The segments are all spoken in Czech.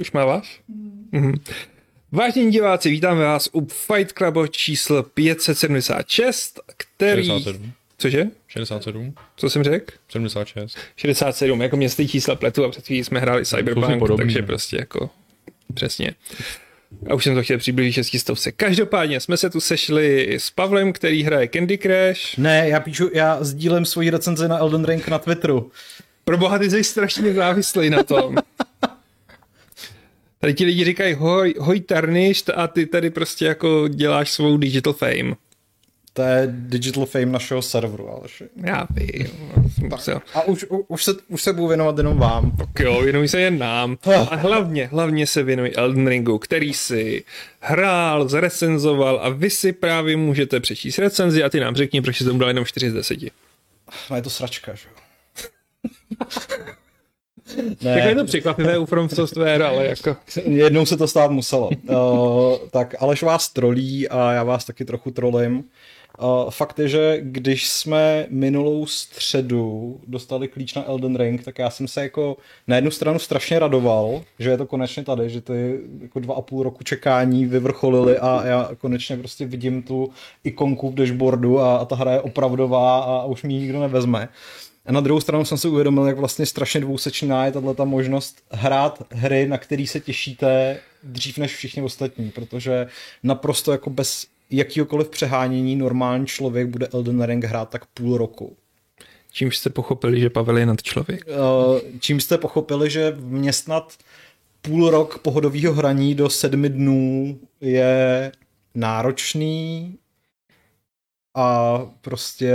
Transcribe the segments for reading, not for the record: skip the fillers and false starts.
Už má váš? Vážení diváci, vítáme vás u Fight Clubu číslo 576, který... 67. Cože? 67. Co jsem řekl? 76. 67, jako mě z té čísla pletu a před chvílí jsme hráli Cyberpunk, takže prostě jako... Přesně. A už jsem to chtěl přiblížit 600. Každopádně jsme se tu sešli s Pavlem, který hraje Candy Crush. Ne, já sdílem svoji recenzi na Elden Ring na Twitteru. Proboha, ty jsi strašně závislý na tom. Tady ti lidi říkají hoj tarnisht a ty tady prostě jako děláš svou digital fame. To je digital fame našeho serveru, Aleši. Já vím. A už se budu věnovat jenom vám. Tak jo, věnuj se jen nám. A hlavně se věnuj Elden Ringu, který si hrál, zrecenzoval a vy si právě můžete přečíst recenzi a ty nám řekni, proč jsi tomu dal jenom 4 z 10. No je to sračka, že jo. Takhle je to překvapivé u From Software, ale jako... Jednou se to stát muselo. Tak Aleš vás trolí a já vás taky trochu trolím. Fakt je, že když jsme minulou středu dostali klíč na Elden Ring, tak já jsem se jako na jednu stranu strašně radoval, že je to konečně tady, že ty jako 2,5 roku čekání vyvrcholily a já konečně prostě vidím tu ikonku v dashboardu a ta hra je opravdová a už mi ji nikdo nevezme. A na druhou stranu jsem si uvědomil, jak vlastně strašně dvousečná je tato možnost hrát hry, na který se těšíte dřív než všichni ostatní, protože naprosto jako bez jakýhokoliv přehánění normální člověk bude Elden Ring hrát tak půl roku. Čím jste pochopili, že Pavel je nad člověk? Čím jste pochopili, že mě snad půl rok pohodového hraní do 7 dnů je náročný a prostě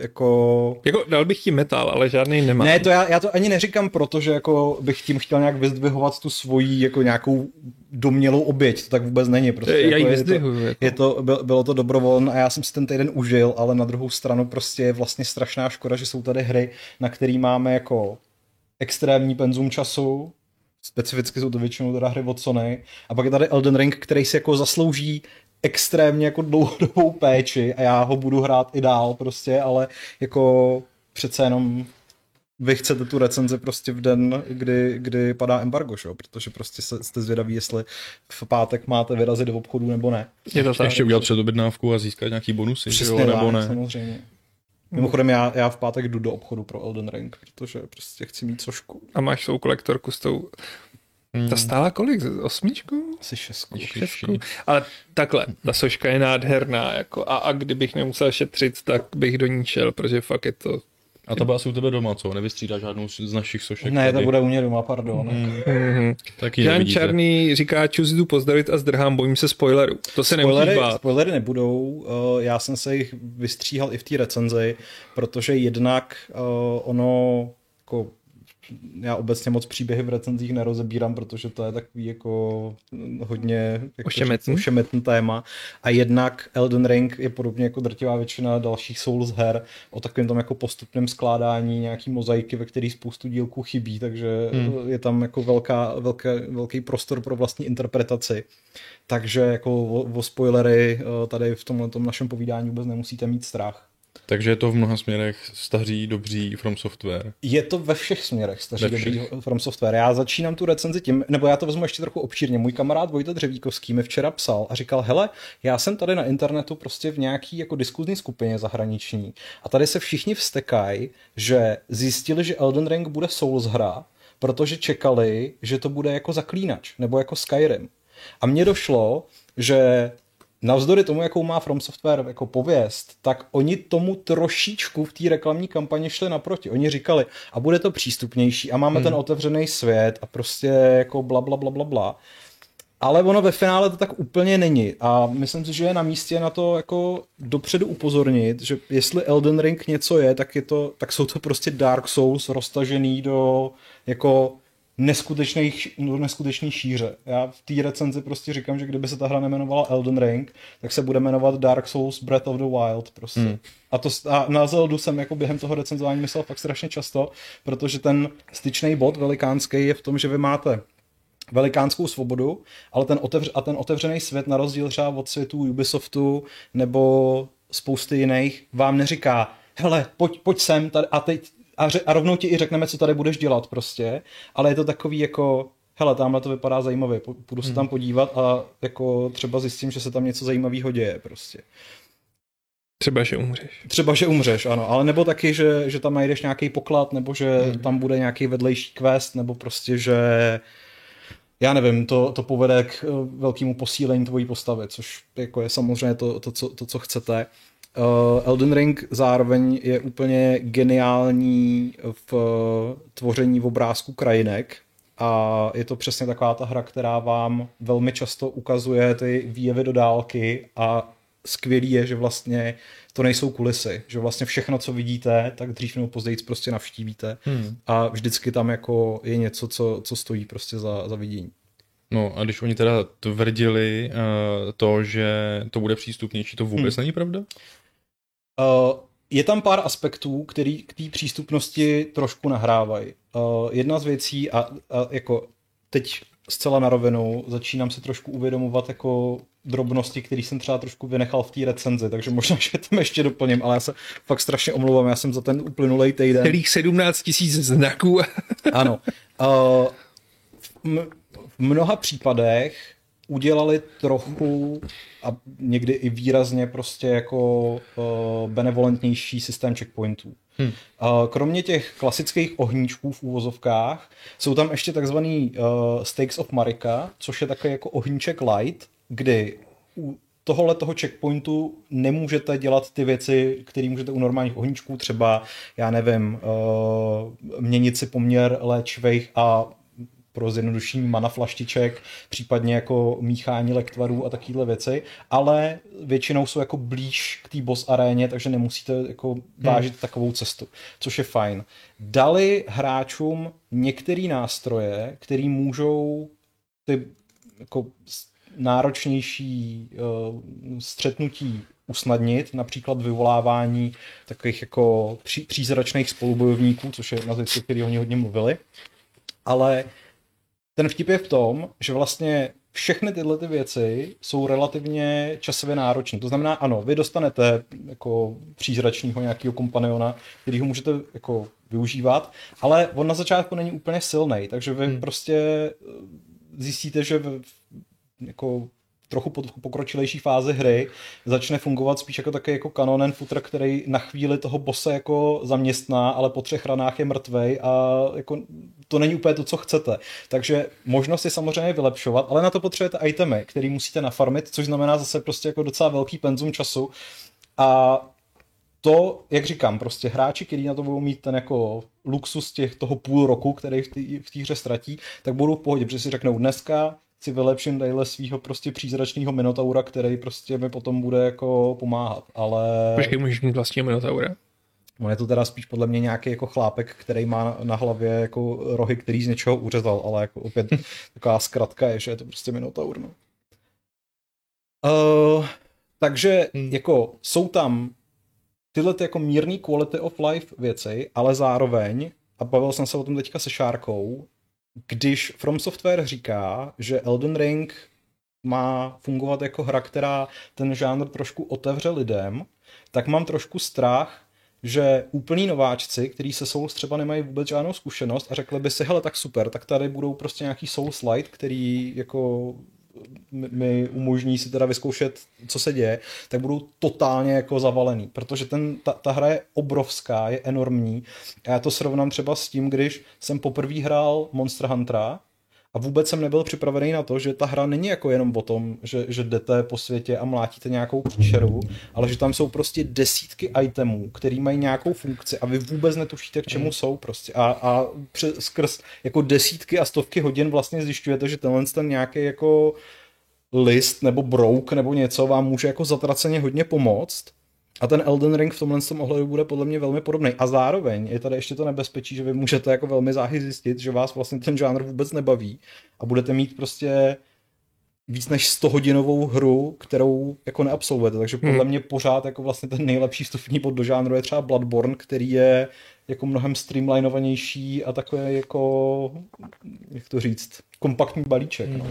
jako... Jako dal bych ti metal, ale žádný nemám. Ne, to já to ani neříkám, protože jako bych tím chtěl nějak vyzdvihovat tu svoji jako nějakou domělou oběť, to tak vůbec není. Prostě já jako vyzdvihuji. Bylo to dobrovolné a já jsem si ten týden užil, ale na druhou stranu prostě je vlastně strašná škoda, že jsou tady hry, na který máme jako extrémní penzum času, specificky jsou to většinou teda hry od Sony, a pak je tady Elden Ring, který si jako zaslouží extrémně jako dlouhodobou péči a já ho budu hrát i dál prostě, ale jako přece jenom vy chcete tu recenzi prostě v den, kdy padá embargo, šo? Protože prostě jste zvědaví, jestli v pátek máte vyrazit do obchodu nebo ne. Je to ještě udělat předobědnávku a získat nějaký bonusy, přesně, jo, nebo ne. Samozřejmě. Mimochodem já v pátek jdu do obchodu pro Elden Ring, protože prostě chci mít sošku. A máš svou kolektorku s tou... Ta stála kolik? 8? Asi 6. Ale takhle, ta soška je nádherná. Jako, a kdybych nemusel šetřit, tak bych do ní šel, protože fakt je to... A to byla asi u tebe doma, co? Nevystřídáš žádnou z našich sošek? Ne, to bude u mě doma, pardon. Jan Černý říká, čus jdu pozdravit a zdrhám, bojím se spoilerů. To se nemůžu bát. Spoilery nebudou, já jsem se jich vystříhal i v té recenzi, protože jednak ono... Jako, já obecně moc příběhy v recenzích nerozebírám, protože to je takový jako hodně ošemetný téma. A jednak Elden Ring je podobně jako drtivá většina dalších Souls her o takovém tam jako postupném skládání nějaký mozaiky, ve který spoustu dílků chybí, takže je tam jako velký prostor pro vlastní interpretaci. Takže jako o spoilery tady v tomhletom našem povídání vůbec nemusíte mít strach. Takže je to v mnoha směrech staří, dobří From Software. Je to ve všech směrech staří, dobrý From Software. Já začínám tu recenzi tím, nebo já to vezmu ještě trochu obšírně. Můj kamarád Vojta Dřevíkovský mi včera psal a říkal, hele, já jsem tady na internetu prostě v nějaký jako diskuzní skupině zahraniční a tady se všichni vztekají, že zjistili, že Elden Ring bude Souls hra, protože čekali, že to bude jako Zaklínač, nebo jako Skyrim. A mně došlo, že... Navzdory tomu, jakou má From Software jako pověst, tak oni tomu trošičku v té reklamní kampani šli naproti. Oni říkali, a bude to přístupnější a máme ten otevřený svět a prostě jako bla, bla, bla, bla, bla. Ale ono ve finále to tak úplně není a myslím si, že je na místě na to jako dopředu upozornit, že jestli Elden Ring něco je, tak jsou to prostě Dark Souls roztažený do jako... neskutečný šíře. Já v té recenzi prostě říkám, že kdyby se ta hra nejmenovala Elden Ring, tak se bude jmenovat Dark Souls Breath of the Wild prostě. A na Zeldu jsem jako během toho recenzování myslel fakt strašně často, protože ten styčný bod velikánský je v tom, že vy máte velikánskou svobodu, ale ten otevřený svět na rozdíl třeba od světů Ubisoftu nebo spousty jiných vám neříká, hele, pojď sem tady a teď a rovnou ti i řekneme, co tady budeš dělat prostě, ale je to takový jako, hele, tamhle to vypadá zajímavě, půjdu se tam podívat a jako třeba zjistím, že se tam něco zajímavého děje prostě. Třeba, že umřeš. Třeba, že umřeš, ano, ale nebo taky, že tam najdeš nějaký poklad, nebo že tam bude nějaký vedlejší quest, nebo prostě, že já nevím, to povede k velkému posílení tvojí postavy, což jako je samozřejmě to co chcete. Elden Ring zároveň je úplně geniální v tvoření obrázku krajinek a je to přesně taková ta hra, která vám velmi často ukazuje ty výjevy do dálky a skvělý je, že vlastně to nejsou kulisy, že vlastně všechno, co vidíte, tak dřív nebo později prostě navštívíte a vždycky tam jako je něco, co stojí prostě za vidění. No a když oni teda tvrdili to, že to bude přístupnější, to vůbec není pravda? Je tam pár aspektů, který k té přístupnosti trošku nahrávají. Jedna z věcí a jako teď zcela na rovinu začínám si trošku uvědomovat jako drobnosti, který jsem třeba trošku vynechal v té recenzi, takže možná, že tam ještě doplním, ale já se fakt strašně omlouvám, já jsem za ten uplynulej týden. Kterých 17 000 znaků. Ano. V mnoha případech udělali trochu a někdy i výrazně prostě jako benevolentnější systém checkpointů. Kromě těch klasických ohníčků v úvozovkách jsou tam ještě takzvaný Stakes of Marika, což je takový jako ohníček light, kdy u tohoto checkpointu nemůžete dělat ty věci, které můžete u normálních ohníčků, třeba, já nevím, měnit si poměr léčivých a pro zjednodušení mana flaštiček, případně jako míchání lektvarů a takovéhle věci, ale většinou jsou jako blíž k té boss aréně, takže nemusíte jako vážit takovou cestu, což je fajn. Dali hráčům některé nástroje, které můžou ty jako náročnější střetnutí usnadnit, například vyvolávání takových jako přízračných spolubojovníků, což je na věci, který oni hodně mluvili, ale ten vtip je v tom, že vlastně všechny tyhle ty věci jsou relativně časově náročné. To znamená, ano, vy dostanete jako přízračního nějakého kompaniona, který ho můžete jako využívat, ale on na začátku není úplně silný, takže vy prostě zjistíte, že jako trochu pokročilejší fázi hry začne fungovat spíš jako takový jako kanonen futr, který na chvíli toho bosse jako zaměstná, ale po 3 ranách je mrtvej a jako to není úplně to, co chcete. Takže možnost je samozřejmě vylepšovat, ale na to potřebujete itemy, který musíte nafarmit, což znamená zase prostě jako docela velký penzum času. A to, jak říkám, prostě hráči, kteří na to budou mít ten jako luxus toho půl roku, který v té hře ztratí, tak budou v pohodě, protože si řeknou dneska si vylepším dejle svýho prostě přízračného minotaura, který prostě mi potom bude jako pomáhat, ale... Počkej, můžeš mít vlastně minotaura? On je to teda spíš podle mě nějaký jako chlápek, který má na hlavě jako rohy, který z něčeho uřezal, ale jako opět taková zkratka je, že je to prostě minotaur, no. Takže jako jsou tam tyhle ty jako mírný quality of life věci, ale zároveň, a bavil jsem se o tom teďka se Šárkou, když From Software říká, že Elden Ring má fungovat jako hra, která ten žánr trošku otevře lidem, tak mám trošku strach, že úplní nováčci, kteří se Souls třeba nemají vůbec žádnou zkušenost a řekli by si, hele, tak super, tak tady budou prostě nějaký Souls Lite, který jako mi umožní si teda vyzkoušet, co se děje, tak budou totálně jako zavalený, protože ta hra je obrovská, je enormní a já to srovnám třeba s tím, když jsem poprvé hrál Monster Huntera a vůbec jsem nebyl připravený na to, že ta hra není jako jenom o tom, že jdete po světě a mlátíte nějakou příšeru, ale že tam jsou prostě desítky itemů, který mají nějakou funkci a vy vůbec netušíte, k čemu jsou prostě. A skrz jako desítky a stovky hodin vlastně zjišťujete, že tenhle ten nějaký jako list nebo brouk nebo něco vám může jako zatraceně hodně pomoct. A ten Elden Ring v tomhle ohledu bude podle mě velmi podobný. A zároveň je tady ještě to nebezpečí, že vy můžete jako velmi záhy zjistit, že vás vlastně ten žánr vůbec nebaví a budete mít prostě víc než 100hodinovou hru, kterou jako neabsolvujete. Takže podle mě pořád jako vlastně ten nejlepší vstupní bod do žánru je třeba Bloodborne, který je jako mnohem streamlinovanější a takové jako, jak to říct, kompaktní balíček. No.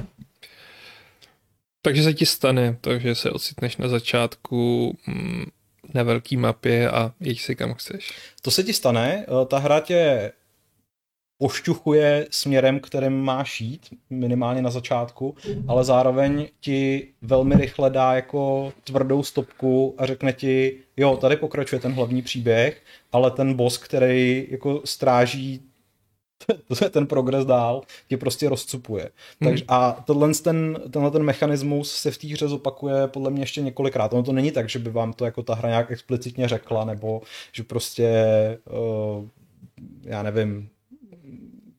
Takže se ti stane, takže se ocitneš na začátku na velký mapě a jeď si kam chceš. To se ti stane, ta hra tě ošťuchuje směrem, kterým máš jít, minimálně na začátku, ale zároveň ti velmi rychle dá jako tvrdou stopku a řekne ti, jo, tady pokračuje ten hlavní příběh, ale ten boss, který jako stráží ten progres dál, tě prostě rozcupuje. Takže a tenhle ten mechanismus se v té hře zopakuje podle mě ještě několikrát. Ono to není tak, že by vám to jako ta hra nějak explicitně řekla, nebo že prostě já nevím,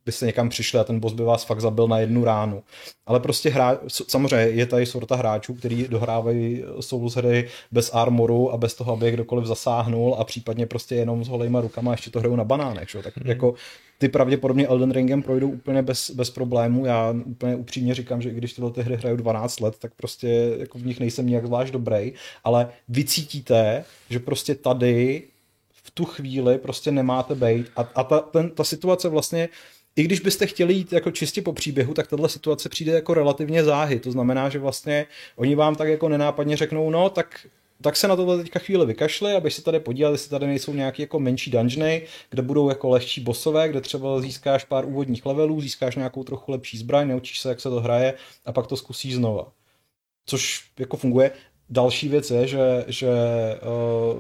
byste někam přišli a ten boss by vás fakt zabil na jednu ránu. Ale prostě samozřejmě je tady sorta hráčů, kteří dohrávají Souls hry bez armoru a bez toho, aby je kdokoliv zasáhnul a případně prostě jenom s holejma rukama ještě to hrajou na banánech. Že? Tak jako ty pravděpodobně Elden Ringem projdou úplně bez problémů. Já úplně upřímně říkám, že i když tyhle ty hry hraju 12 let, tak prostě jako v nich nejsem nijak zvlášť dobrý, ale vycítíte, že prostě tady v tu chvíli prostě nemáte bejt a ta situace vlastně, i když byste chtěli jít jako čistě po příběhu, tak tato situace přijde jako relativně záhy. To znamená, že vlastně oni vám tak jako nenápadně řeknou, no tak se na tohle teďka chvíli vykašli, aby se tady podívali, jestli tady nejsou nějaké jako menší dungeony, kde budou jako lehčí bossové, kde třeba získáš pár úvodních levelů, získáš nějakou trochu lepší zbraň, naučíš se, jak se to hraje a pak to zkusíš znova. Což jako funguje. Další věc je, že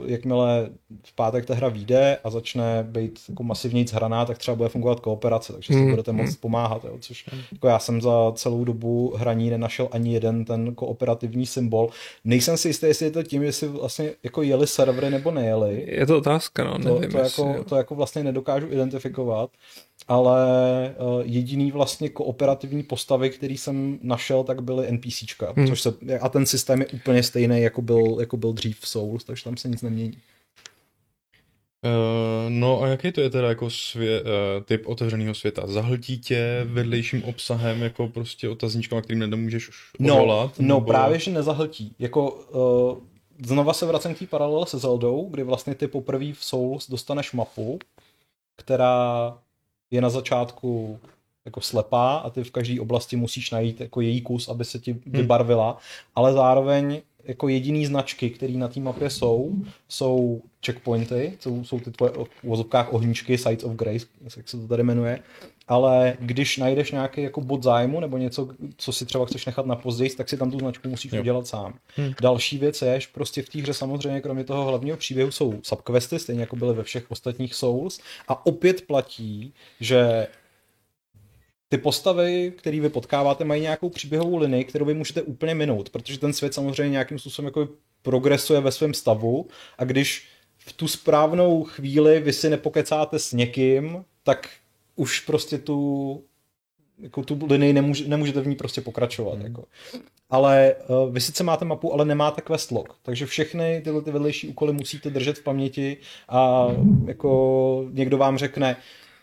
jakmile v pátek ta hra vyjde a začne být jako masivnějc hraná, tak třeba bude fungovat kooperace, takže si budete moc pomáhat. Jo, což jako já jsem za celou dobu hraní nenašel ani jeden ten kooperativní symbol. Nejsem si jistý, jestli je to tím, jestli vlastně jako jeli servery nebo nejeli. Je to otázka, no, nevím. To vlastně nedokážu identifikovat. Ale jediný vlastně kooperativní postavy, který jsem našel, tak byly NPCčka, a ten systém je úplně stejný, jako byl dřív v Souls, takže tam se nic nemění. No a jaký to je teda jako typ otevřeného světa? Zahltí tě vedlejším obsahem, jako prostě otazníčkama, kterým nemůžeš už odolat? No právě, že nezahltí. Jako... znova se vracím k té paralele se Zeldou, kdy vlastně ty poprvé v Souls dostaneš mapu, která... je na začátku jako slepá a ty v každé oblasti musíš najít jako její kus, aby se ti vybarvila, ale zároveň jako jediný značky, které na té mapě jsou checkpointy, jsou ty tvoje v uvozovkách ohníčky, Sites of Grace, jak se to tady jmenuje, ale když najdeš nějaký jako bod zájmu nebo něco, co si třeba chceš nechat na později, tak si tam tu značku musíš udělat sám. Další věc je, že prostě v té hře samozřejmě kromě toho hlavního příběhu jsou subquesty, stejně jako byly ve všech ostatních Souls, a opět platí, že ty postavy, které vy potkáváte, mají nějakou příběhovou linii, kterou vy můžete úplně minout, protože ten svět samozřejmě nějakým způsobem jako progresuje ve svém stavu a když v tu správnou chvíli vy si nepokecáte s někým, tak už prostě tu linii nemůžete v ní prostě pokračovat. Jako. Ale vy sice máte mapu, ale nemáte quest log, takže všechny tyhle ty vedlejší úkoly musíte držet v paměti a jako někdo vám řekne,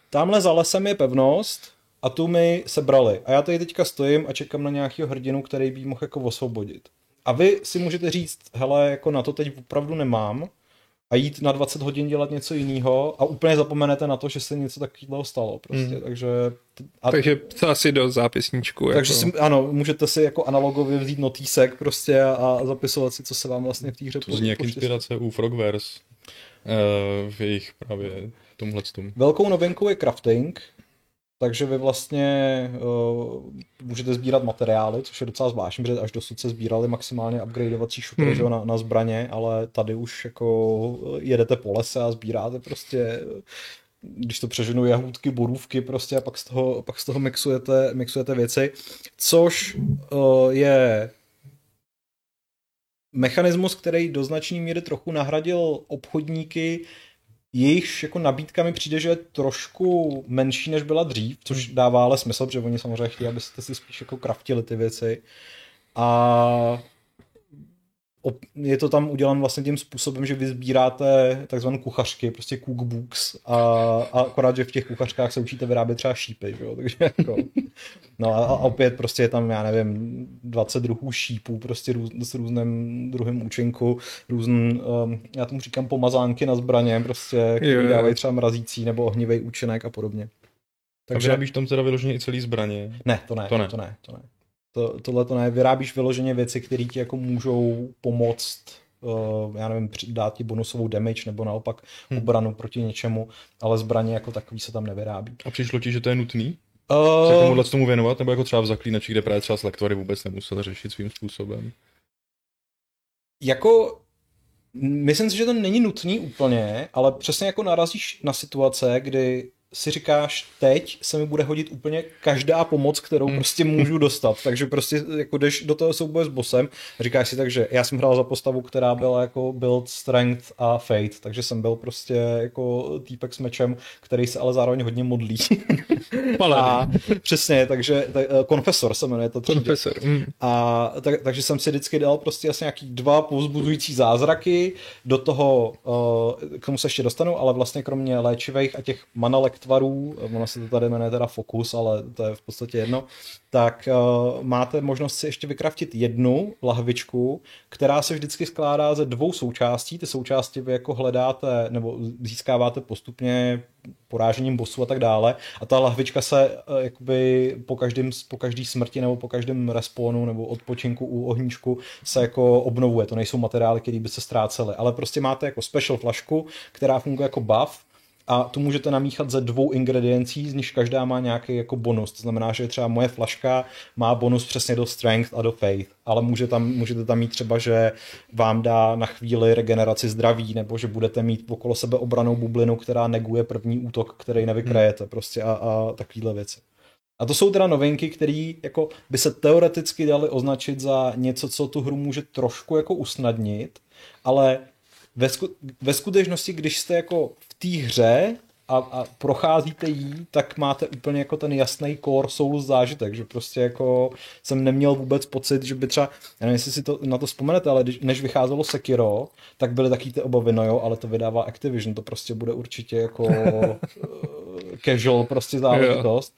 tamhle za lesem je pevnost, a tu mi sebrali. A já tady teďka stojím a čekám na nějakýho hrdinu, který by mohl jako osvobodit. A vy si můžete říct, hele, jako na to teď opravdu nemám a jít na 20 hodin dělat něco jiného a úplně zapomenete na to, že se něco takového stalo. Prostě. Takže to asi do zápisníčku. Takže jako... můžete si jako analogově vzít notýsek prostě a zapisovat si, co se vám vlastně v té hře poštěstí. To zní jak inspirace u Frogwares v jejich právě tomhletom. Velkou novinkou je crafting. Takže vy vlastně můžete sbírat materiály, což je docela zvláštní, protože až dosud se sbírali maximálně upgradeovací šutery na zbraně, ale tady už jako jedete po lese a sbíráte prostě, když to přeženu, jahůdky, borůvky prostě a pak z toho mixujete věci, což je mechanismus, který do značné míry trochu nahradil obchodníky, jejichž jako nabídka mi přijde, že je trošku menší, než byla dřív, což dává ale smysl, protože oni samozřejmě chtějí, abyste si spíš jako kraftili ty věci. A je to tam udělan vlastně tím způsobem, že vy sbíráte takzvané kuchařky, prostě cookbooks a akorát, že v těch kuchařkách se učíte vyrábět třeba šípy, že jo, takže jako... No a opět prostě je tam, já nevím, 20 druhů šípů, prostě s různým druhým účinku, já tomu říkám pomazánky na zbraně, prostě, které dávají třeba mrazící nebo ohnivej účinek a podobně. Takže... A vyrábíš tam teda vyloženě i celý zbraně? Ne, to ne. Tohle to ne, vyrábíš vyloženě věci, které ti jako můžou pomoct já nevím, dát ti bonusovou damage nebo naopak obranu proti něčemu, ale zbraně jako takový se tam nevyrábí. A přišlo ti, že to je nutný? Se tomuhle tomu věnovat, nebo jako třeba v Zaklínači, kde právě třeba selektory vůbec nemuseli řešit svým způsobem? Jako, myslím si, že to není nutný úplně, ale přesně jako narazíš na situace, kdy si říkáš, teď se mi bude hodit úplně každá pomoc, kterou prostě můžu dostat. Takže prostě jako jdeš do toho souboje s bossem, říkáš si, takže já jsem hrál za postavu, která byla jako build, strength a fate, takže jsem byl prostě jako týpek s mečem, který se ale zároveň hodně modlí. A přesně, takže Confessor se jmenuje to třídě. A takže jsem si vždycky dal prostě asi nějaký dva povzbuzující zázraky, do toho, k tomu se ještě dostanu, ale vlastně kromě léčivých a těch manalek tvarů, ono se to tady jmenuje teda fokus, ale to je v podstatě jedno, tak máte možnost si ještě vykraftit jednu lahvičku, která se vždycky skládá ze dvou součástí. Ty součásti vy jako hledáte nebo získáváte postupně porážením bossů a tak dále. A ta lahvička se jakoby po každý smrti nebo po každém respawnu nebo odpočinku u ohníčku se jako obnovuje. To nejsou materiály, které by se ztrácely, ale prostě máte jako special flašku, která funguje jako buff. A tu můžete namíchat ze dvou ingrediencí, z nichž každá má nějaký jako bonus. To znamená, že třeba moje flaška má bonus přesně do strength a do faith, ale můžete tam mít třeba, že vám dá na chvíli regeneraci zdraví, nebo že budete mít okolo sebe obranou bublinu, která neguje první útok, který nevykrajete prostě a takovýhle věci. A to jsou teda novinky, které jako by se teoreticky daly označit za něco, co tu hru může trošku jako usnadnit, ale ve skutečnosti, když jste jako v té hře a procházíte jí, tak máte úplně jako ten jasný core Souls zážitek, že prostě jako jsem neměl vůbec pocit, že by třeba, já nevím, jestli si to, na to vzpomenete, ale než vycházelo Sekiro, tak byly taky ty obavy, no jo, ale to vydává Activision, to prostě bude určitě jako casual prostě záležitost.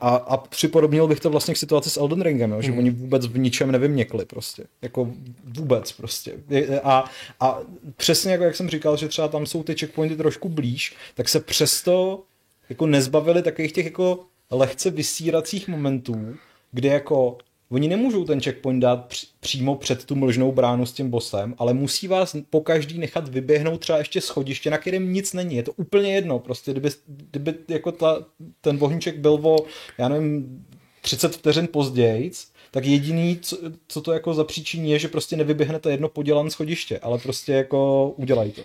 A připodobnil bych to vlastně k situaci s Elden Ringem, jo? Že oni vůbec v ničem nevyměkli prostě, jako vůbec prostě. A přesně jako jak jsem říkal, že třeba tam jsou ty checkpointy trošku blíž, tak se přesto jako nezbavili takových těch jako lehce vysíracích momentů, kde jako oni nemůžou ten checkpoint dát přímo před tu mlžnou bránu s tím bossem, ale musí vás po každý nechat vyběhnout třeba ještě schodiště, na kterém nic není. Je to úplně jedno, prostě kdyby jako ten vohníček byl o, já nevím, 30 vteřin pozdějc, tak jediný, co to jako zapříčiní, je, že prostě nevyběhnete jedno podělan schodiště, ale prostě jako udělají to.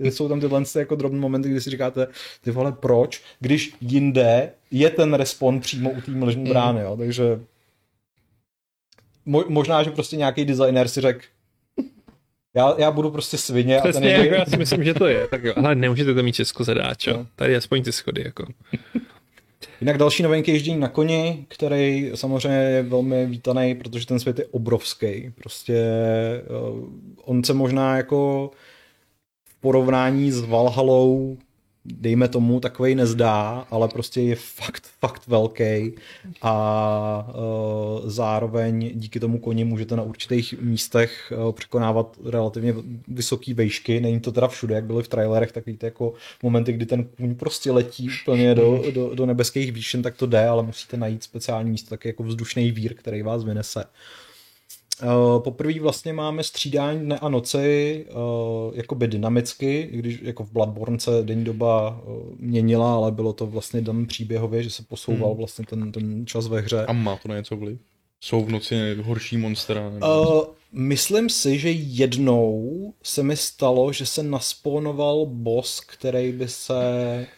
Jsou tam tyhle jako drobné momenty, kdy si říkáte, ty vole, proč, když jinde je ten respawn přímo u té mlžné brány, jo? Takže možná, že prostě nějaký designér si řekl, já budu prostě svině. Přesně, a ten jako já si myslím, že to je. Tak jo, ale nemůžete to mít Česko zadát, jo. No. Tady aspoň ty schody, jako. Jinak další novinky, ježdění na koni, který samozřejmě je velmi vítaný, protože ten svět je obrovský. Prostě on se možná jako v porovnání s Valhalou, dejme tomu, takovej nezdá, ale prostě je fakt velký a zároveň díky tomu koni můžete na určitých místech překonávat relativně vysoké vejšky, není to teda všude, jak byly v trailerech, tak víte, jako momenty, kdy ten kůň prostě letí úplně do nebeských výšin, tak to jde, ale musíte najít speciální místo, taky jako vzdušný vír, který vás vynese. Poprvé vlastně máme střídání dne a noci jakoby dynamicky, když jako v Bloodborne se denní doba měnila, ale bylo to vlastně dan příběhově, že se posouval vlastně ten čas ve hře. A má to na něco vliv? Jsou v noci horší monstra? Myslím si, že jednou se mi stalo, že se naspawnoval boss, který by se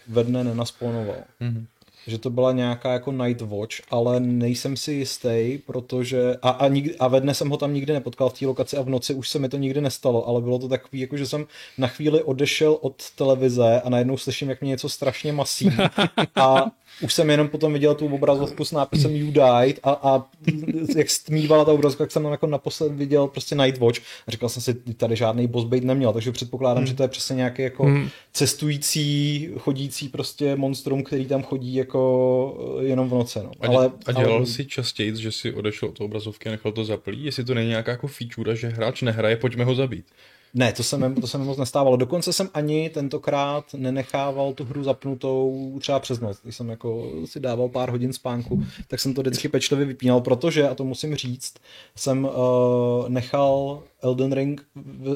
ve dne nenaspawnoval. Mm. Že to byla nějaká jako Nightwatch, ale nejsem si jistý, protože a ve dne jsem ho tam nikdy nepotkal v té lokaci a v noci už se mi to nikdy nestalo, ale bylo to takový, jako že jsem na chvíli odešel od televize a najednou slyším, jak mě něco strašně masí a už jsem jenom potom viděl tu obrazovku s nápisem You Died a jak stmívala ta obrazovka, jak jsem tam jako naposled viděl prostě Nightwatch a říkal jsem si, tady žádný boss bait neměl, takže předpokládám, že to je přesně nějaký jako cestující, chodící prostě monstrum, který tam chodí jako jenom v noci. No. A dělal si častěji, že si odešel od obrazovky a nechal to zaplý? Jestli to není nějaká jako feature, že hráč nehraje, pojďme ho zabít. Ne, to se mi moc nestávalo. Dokonce jsem ani tentokrát nenechával tu hru zapnutou třeba přes noc. Když jsem jako si dával pár hodin spánku, tak jsem to vždycky pečlivě vypínal, protože, a to musím říct, jsem nechal Elden Ring,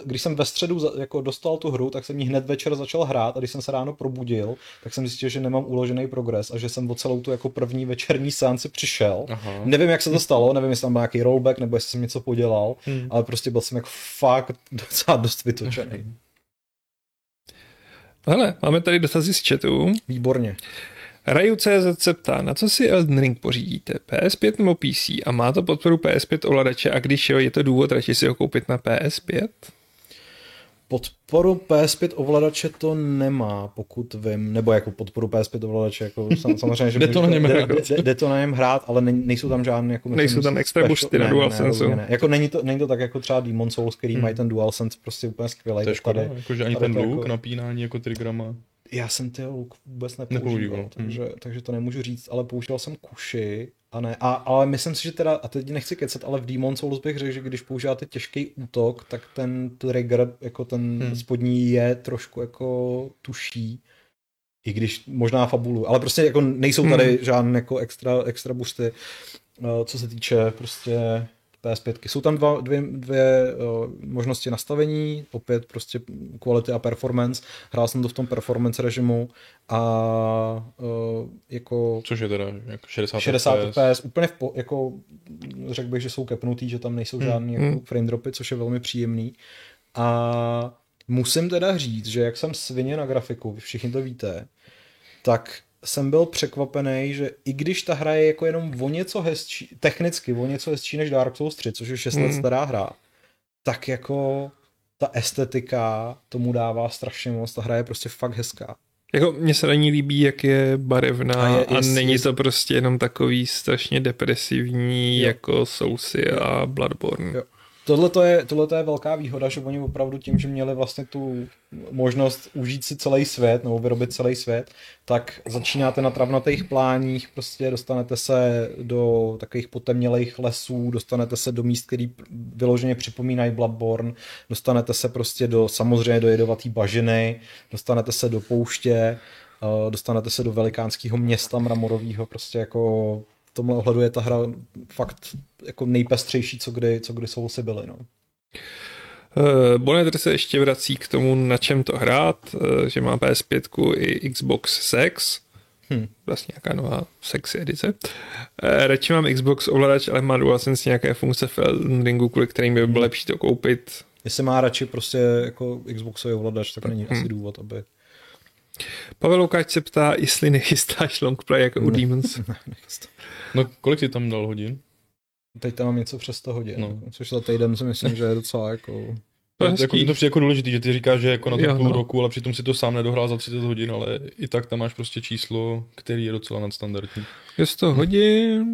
když jsem ve středu jako dostal tu hru, tak jsem ji hned večer začal hrát a když jsem se ráno probudil, tak jsem zjistil, že nemám uložený progres a že jsem o celou tu jako první večerní seanci přišel. Aha. Nevím, jak se to stalo, nevím, jestli tam byl nějaký rollback nebo jestli jsem něco podělal, ale prostě byl jsem jako fakt docela dost vytočený. Hele, máme tady dotazy z chatu. Výborně. Raju.cz se ptá, na co si Elden Ring pořídíte? PS5 nebo PC? A má to podporu PS5 ovladače? A když jo, je to důvod, radši si ho koupit na PS5? Podporu PS5 ovladače to nemá, pokud vím. Nebo jako podporu PS5 ovladače, jako samozřejmě, že jde to na něm hrát, ale nejsou tam žádné... Jako nejsou tam extra boosty na DualSense. Jako není to tak jako třeba Demon's Souls, který mají ten DualSense prostě úplně skvělej. To je škoda, jakože ani ten look, jako... napínání jako triggerama. Já jsem ty luk vůbec nepoužíval. Takže to nemůžu říct, ale používal jsem kuši a ne. Ale myslím si, že teda, a teď nechci kecat, ale v Demon's Souls bych řekl, že když používáte těžký útok, tak ten trigger, jako ten spodní je trošku jako tuší. I když možná fabulu, ale prostě jako nejsou tady žádné jako extra boosty, co se týče prostě PS5. Jsou tam dvě možnosti nastavení, opět prostě quality a performance. Hrál jsem to v tom performance režimu a jako... Což je teda jako 60 FPS. Úplně jako řekl bych, že jsou kepnutý, že tam nejsou žádný jako frame dropy, což je velmi příjemný. A musím teda říct, že jak jsem svině na grafiku, vy všichni to víte, tak jsem byl překvapený, že i když ta hra je jako jenom o něco hezčí, technicky o něco hezčí než Dark Souls 3, což je 6 let stará hra, tak jako ta estetika tomu dává strašně moc, ta hra je prostě fakt hezká. Jako mně se na ní líbí, jak je barevná a není to prostě jenom takový strašně depresivní jako Soulsy a Bloodborne. Jo. Tohle je velká výhoda, že oni opravdu tím, že měli vlastně tu možnost užít si celý svět nebo vyrobit celý svět, tak začínáte na travnatých pláních, prostě dostanete se do takových potemnělejch lesů, dostanete se do míst, který vyloženě připomínají Bloodborne, dostanete se prostě samozřejmě do jedovatý bažiny, dostanete se do pouště, dostanete se do velikánského města mramorového, prostě jako... V tomhle ohledu je ta hra fakt jako nejpestřejší, co kdy Soulsy byly. No. Bonetr se ještě vrací k tomu, na čem to hrát, že má PS5 i Xbox Sex, vlastně nějaká nová sexy edice. Radši mám Xbox ovladač, ale má DualSense nějaké funkce v Elden Ringu, kvůli kterým by bylo lepší to koupit. Jestli má radši prostě jako Xboxový ovladač, tak není asi důvod, aby... Pavel Lukáč se ptá, jestli nechystáš longplay jako u Demons. No kolik jsi tam dal hodin? Teď tam mám něco přes 100 hodin, no. Což za týden si myslím, že je docela jako... To přijde jako důležitý, že ty říkáš, že jako na to půl roku, ale přitom si to sám nedohrál za 30 hodin, ale i tak tam máš prostě číslo, který je docela nadstandardní. Je 100 hodin,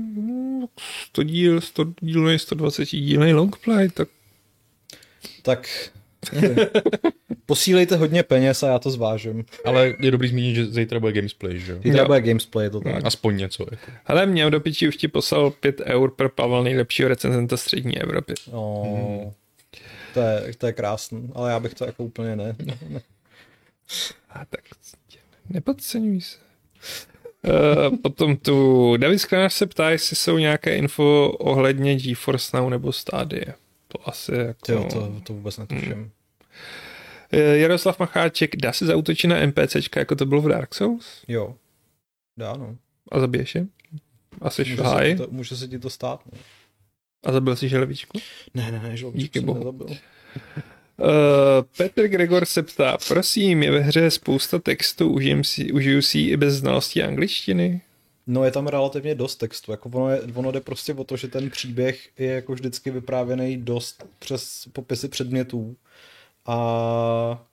100 dílnej, 120 dílnej longplay, tak... Posílejte hodně peněz a já to zvážím. Ale je dobrý zmínit, že zítra bude Gamesplay, že jo? Zítra bude Gamesplay, to tak. Aspoň něco. Jako. Hele, mě do piči už ti poslal 5 eur pro Pavel nejlepšího recenzenta střední Evropy. To je krásný, ale já bych to jako úplně ne. A tak nepodceňuj se. Potom tu David Sklenář se ptá, jestli jsou nějaké info ohledně GeForce Now nebo Stadia. To asi jako... To vůbec netuším. Jaroslav Macháček, dá se zaútočit na NPCčka, jako to bylo v Dark Souls? Jo, dá no. A zabiješ je? Asi šváj? Může se ti to stát, ne? A zabil jsi želvičku? Ne, želvičku jsem nezabil. Petr Gregor se ptá, prosím, je ve hře spousta textu, užiju si i bez znalostí angličtiny? No je tam relativně dost textu, jako ono jde prostě o to, že ten příběh je jako vždycky vyprávěný dost přes popisy předmětů a...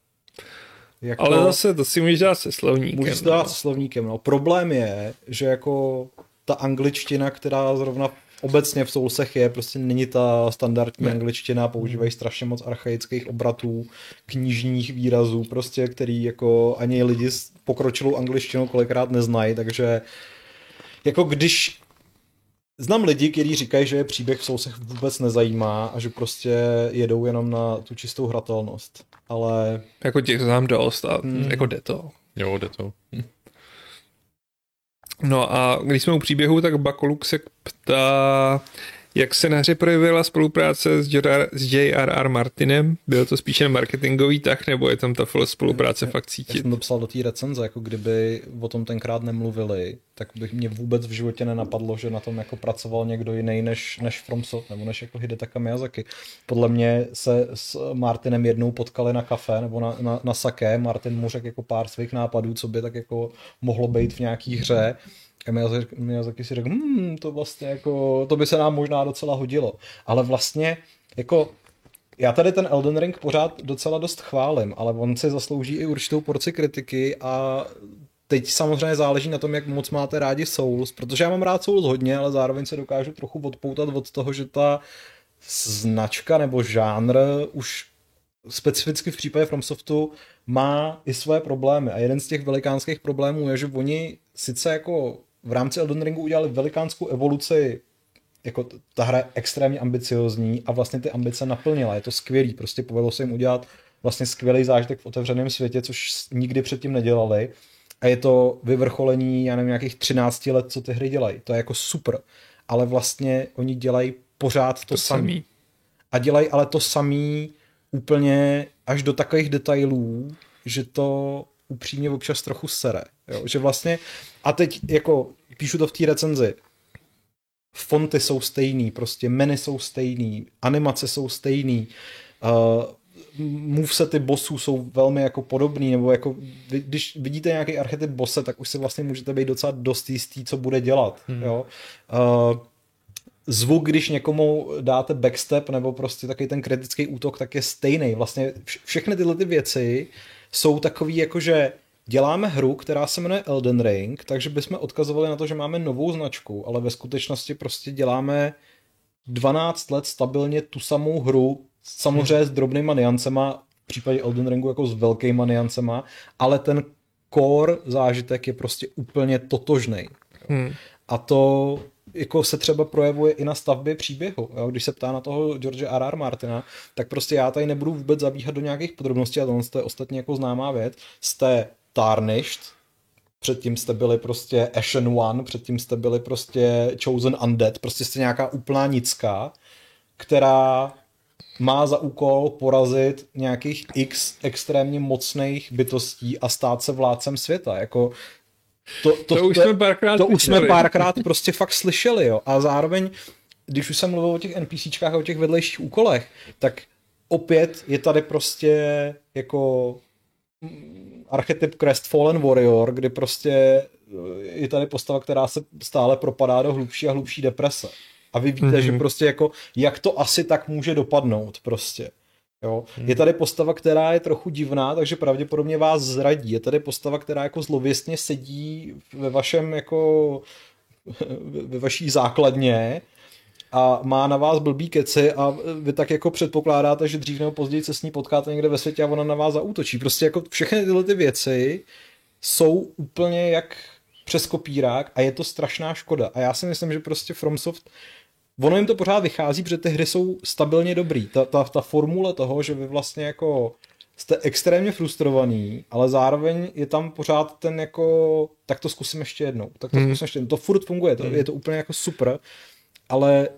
Jako, ale zase to si můžeš dát se slovníkem. Můžeš to dát se slovníkem, no. Problém je, že jako ta angličtina, která zrovna obecně v Soulsech je, prostě není ta standardní angličtina, používají strašně moc archaických obratů, knižních výrazů, prostě, který jako ani lidi s pokročilou angličtinou kolikrát neznají, takže jako když znám lidi, kteří říkají, že je příběh v Soulsech vůbec nezajímá a že prostě jedou jenom na tu čistou hratelnost, ale... Jako těch znám dost a jako jde to. Jo, jde to. No a když jsme u příběhu, tak Bakoluk se ptá, Jak se na hře projevila spolupráce s J.R.R. Martinem? Byl to spíše marketingový tah, nebo je tam ta spolupráce fakt cítit? Já jsem to psal do té recenze, jako kdyby o tom tenkrát nemluvili, tak bych mě vůbec v životě nenapadlo, že na tom jako pracoval někdo jiný než From Software, nebo než jako Hidetaka Miyazaki. Podle mě se s Martinem jednou potkali na kafe, nebo na sake. Martin mu řekl jako pár svých nápadů, co by tak jako mohlo být v nějaký hře. A Miyazaki si řekl, to vlastně jako, to by se nám možná docela hodilo. Ale vlastně, jako, já tady ten Elden Ring pořád docela dost chválím, ale on si zaslouží i určitou porci kritiky a teď samozřejmě záleží na tom, jak moc máte rádi Souls, protože já mám rád Souls hodně, ale zároveň se dokážu trochu odpoutat od toho, že ta značka nebo žánr už specificky v případě FromSoftu má i své problémy. A jeden z těch velikánských problémů je, že oni sice jako v rámci Elden Ringu udělali velikánskou evoluci, jako ta hra je extrémně ambiciozní a vlastně ty ambice naplnila, je to skvělý, prostě povedlo se jim udělat vlastně skvělý zážitek v otevřeném světě, což nikdy předtím nedělali a je to vyvrcholení, já nevím, nějakých 13 let, co ty hry dělají, to je jako super, ale vlastně oni dělají pořád to samý. A dělají ale to samý úplně až do takových detailů, že to upřímně občas trochu sere. Jo? Že vlastně, a teď jako píšu to v té recenzi, fonty jsou stejný, prostě menu jsou stejný, animace jsou stejný, movesety bossů jsou velmi jako podobný, nebo jako když vidíte nějaký archetyp bosse, tak už si vlastně můžete být docela dost jistý, co bude dělat. Jo? Zvuk, když někomu dáte backstep nebo prostě takový ten kritický útok, tak je stejný. Vlastně všechny tyhle ty věci jsou takový, jakože děláme hru, která se jmenuje Elden Ring, takže bychom odkazovali na to, že máme novou značku, ale ve skutečnosti prostě děláme 12 let stabilně tu samou hru, samozřejmě s drobnýma niancema, v případě Elden Ringu jako s velkýma niancema, ale ten core zážitek je prostě úplně totožný. A to jako se třeba projevuje i na stavbě příběhu. Jo? Když se ptá na toho George R.R. Martina, tak prostě já tady nebudu vůbec zabíhat do nějakých podrobností, a to je ostatně jako známá věc. Jste Tarnished, předtím jste byli prostě Ashen One, předtím jste byli prostě Chosen Undead, prostě jste nějaká úplná nicka, která má za úkol porazit nějakých x extrémně mocných bytostí a stát se vládcem světa. Jako To už jsme párkrát prostě fakt slyšeli, jo. A zároveň, když už jsem mluvil o těch NPCčkách a o těch vedlejších úkolech, tak opět je tady prostě jako archetyp Crestfallen Warrior, kdy prostě je tady postava, která se stále propadá do hlubší a hlubší deprese. A vy víte, že prostě jako, jak to asi tak může dopadnout prostě. Jo. Je tady postava, která je trochu divná, takže pravděpodobně vás zradí. Je tady postava, která jako zlověstně sedí ve vaší základně a má na vás blbý keci a vy tak jako předpokládáte, že dřív nebo později se s ní potkáte někde ve světě a ona na vás zaútočí. Prostě jako všechny tyhle ty věci jsou úplně jak přes kopírák a je to strašná škoda. A já si myslím, že prostě FromSoft, ono jim to pořád vychází, protože ty hry jsou stabilně dobrý. Ta formule toho, že vy vlastně jako jste extrémně frustrovaný, ale zároveň je tam pořád ten jako tak to zkusím ještě jednou. To furt funguje, je to úplně jako super, ale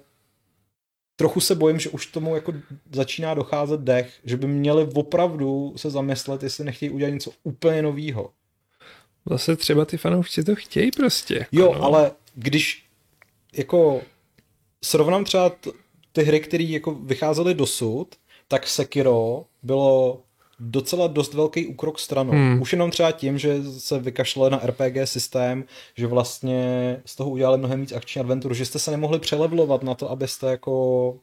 trochu se bojím, že už tomu jako začíná docházet dech, že by měli opravdu se zamyslet, jestli nechtějí udělat něco úplně novýho. Zase třeba ty fanoušci to chtějí prostě. Jako ale když jako srovnám třeba ty hry, které jako vycházely dosud, tak Sekiro bylo docela dost velký úkrok stranou. Už jenom třeba tím, že se vykašle na RPG systém, že vlastně z toho udělali mnohem víc akční adventur, že jste se nemohli přelevelovat na to, abyste jako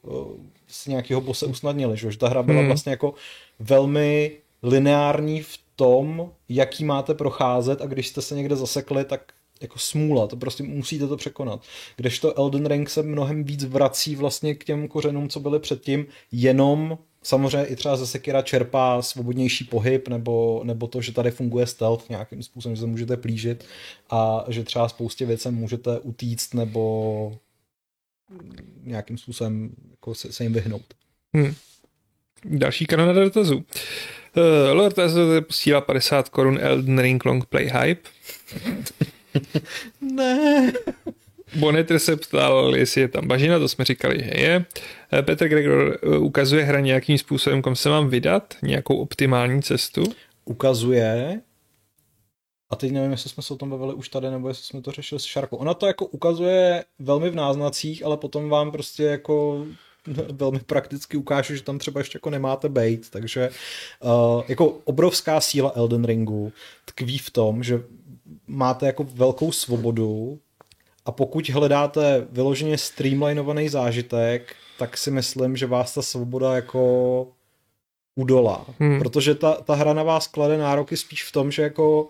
si nějakého bosse usnadnili, že ta hra byla vlastně jako velmi lineární v tom, jaký máte procházet a když jste se někde zasekli, tak jako smůla, to prostě musíte to překonat. Kdežto Elden Ring se mnohem víc vrací vlastně k těm kořenům, co byly předtím, jenom samozřejmě i třeba ze Sekira čerpá svobodnější pohyb, nebo to, že tady funguje stealth nějakým způsobem, že se můžete plížit a že třeba spoustě věcem můžete utíct nebo nějakým způsobem jako se jim vyhnout. Další kanál dotazů. Lord Azor posílá 50 Kč Elden Ring Long Play Hype. Ne. Bonetr se ptal, jestli je tam bažina, to jsme říkali, že je. Petr Gregor ukazuje hra nějakým způsobem, kam se mám vydat? Nějakou optimální cestu? Ukazuje. A teď nevím, jestli jsme se o tom bavili už tady, nebo jestli jsme to řešili s Šárkou. Ona to jako ukazuje velmi v náznacích, ale potom vám prostě jako velmi prakticky ukážu, že tam třeba ještě jako nemáte bejt, takže jako obrovská síla Elden Ringu tkví v tom, že máte jako velkou svobodu a pokud hledáte vyloženě streamlinovaný zážitek, tak si myslím, že vás ta svoboda jako udolá, protože ta hra na vás klade nároky spíš v tom, že jako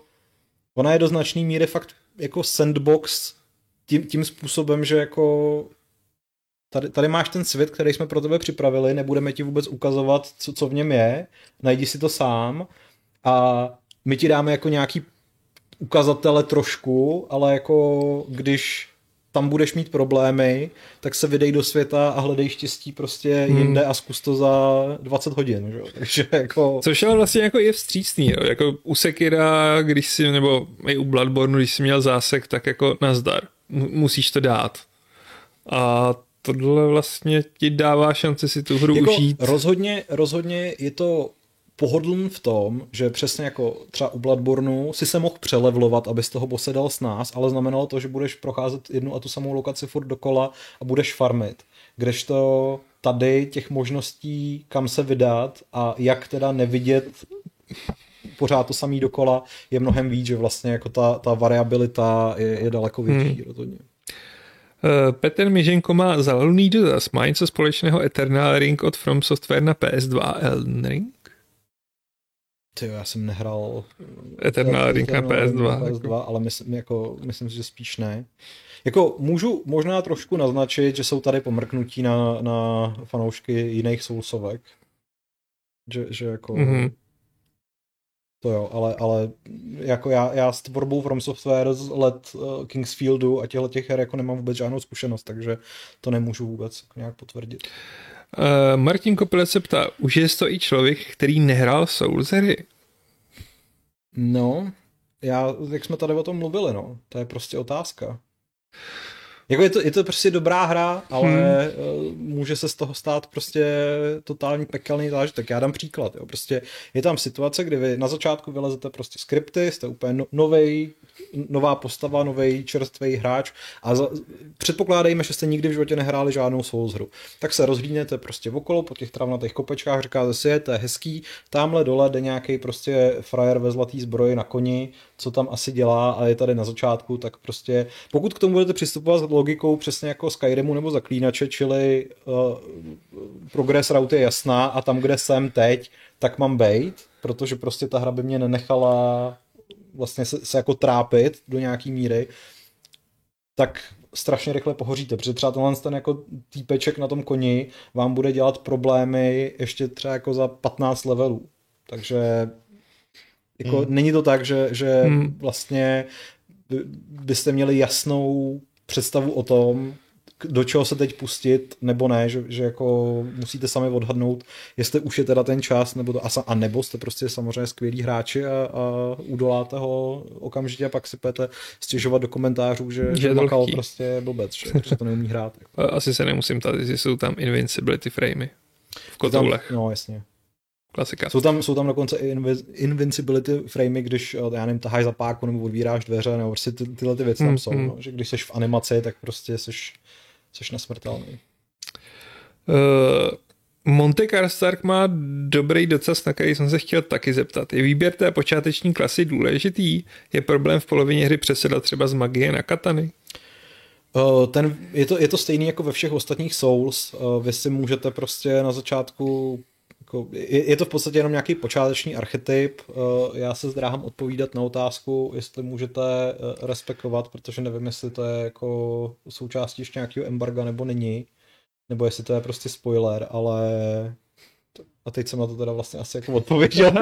ona je do značné míry fakt jako sandbox tím způsobem, že jako Tady máš ten svět, který jsme pro tebe připravili, nebudeme ti vůbec ukazovat, co v něm je, najdi si to sám a my ti dáme jako nějaký ukazatele trošku, ale jako když tam budeš mít problémy, tak se vydej do světa a hledej štěstí prostě jinde a zkus to za 20 hodin. Že? Takže jako... Což ale vlastně jako je vstřícný. Jo? Jako u Sekira, když si, nebo i u Bloodborne, když jsi měl zásek, tak jako nazdar. Musíš to dát. A tohle vlastně ti dává šanci si tu hru jako užít. Rozhodně je to pohodlný v tom, že přesně jako třeba u Bloodborneu si se mohl přelevlovat, abys toho posedal s nás, ale znamenalo to, že budeš procházet jednu a tu samou lokaci furt dokola a budeš farmit. Kdežto tady těch možností, kam se vydat a jak teda nevidět pořád to samý dokola, je mnohem víc, že vlastně jako ta variabilita je daleko větší rozhodně. Petr Miženko má zelený dotaz. Má něco společného Eternal Ring od From Software na PS2 a Elden Ring? Tyjo, já jsem nehrál Eternal Ring na PS2, ale myslím, že spíš ne. Jako můžu možná trošku naznačit, že jsou tady pomrknutí na fanoušky jiných soulsovek. Že jako... Mm-hmm. To jo, ale jako já s tvorbou From Software z let Kingsfieldu a těch her jako nemám vůbec žádnou zkušenost, takže to nemůžu vůbec nějak potvrdit. Martin Kopilec se ptá, už je to i člověk, který nehrál Souls hry? No, jak jsme tady o tom mluvili, no, to je prostě otázka. Jako je to prostě dobrá hra, ale může se z toho stát prostě totální pekelný zážitek. Já dám příklad, jo. Prostě je tam situace, kdy vy na začátku vylezete prostě z krypty, jste úplně nová postava, novej čerstvý hráč a předpokládejme, že jste nikdy v životě nehráli žádnou Souls hru. Tak se rozhlídnete prostě okolo po těch travnatých kopečkách, říkáte si, to je hezký, tamhle dole jde nějaký prostě frajer ve zlatý zbroji na koni, co tam asi dělá a je tady na začátku, tak prostě pokud k tomu budete přistupovat logikou přesně jako Skyrimu nebo Zaklínače, čili progress route je jasná a tam, kde jsem teď, tak mám bejt, protože prostě ta hra by mě nenechala vlastně se jako trápit do nějaký míry, tak strašně rychle pohoříte, protože třeba ten jako týpeček na tom koni vám bude dělat problémy ještě třeba jako za 15 levelů. Takže jako není to tak, že vlastně byste měli jasnou představu o tom, do čeho se teď pustit, nebo ne, že jako musíte sami odhadnout, jestli už je teda ten čas, nebo to, a nebo jste prostě samozřejmě skvělí hráči a udoláte ho okamžitě a pak si půjdete stěžovat do komentářů, že makal prostě blbec, že to neumí hrát. Asi se nemusím tady, jestli jsou tam invincibility framey v kotoulech. No jasně. Klasika. Jsou tam dokonce i invincibility framey, když, já nevím, taháš za páku nebo odvíráš dveře, nebo prostě tyhle ty věci tam jsou. No? Že když jsi v animaci, tak prostě jsi nesmrtelný. Monte Karstark má dobrý dotaz, na který jsem se chtěl taky zeptat. Je výběr té počáteční klasy důležitý? Je problém v polovině hry přesedat třeba z magie na katany? Je to stejný jako ve všech ostatních Souls. Vy si můžete prostě na začátku... Je to v podstatě jenom nějaký počáteční archetyp. Já se zdráhám odpovídat na otázku, jestli můžete respektovat, protože nevím, jestli to je jako součástí ještě nějakého embarga nebo není, nebo jestli to je prostě spoiler, ale... A teď jsem na to teda vlastně asi jako odpověděl.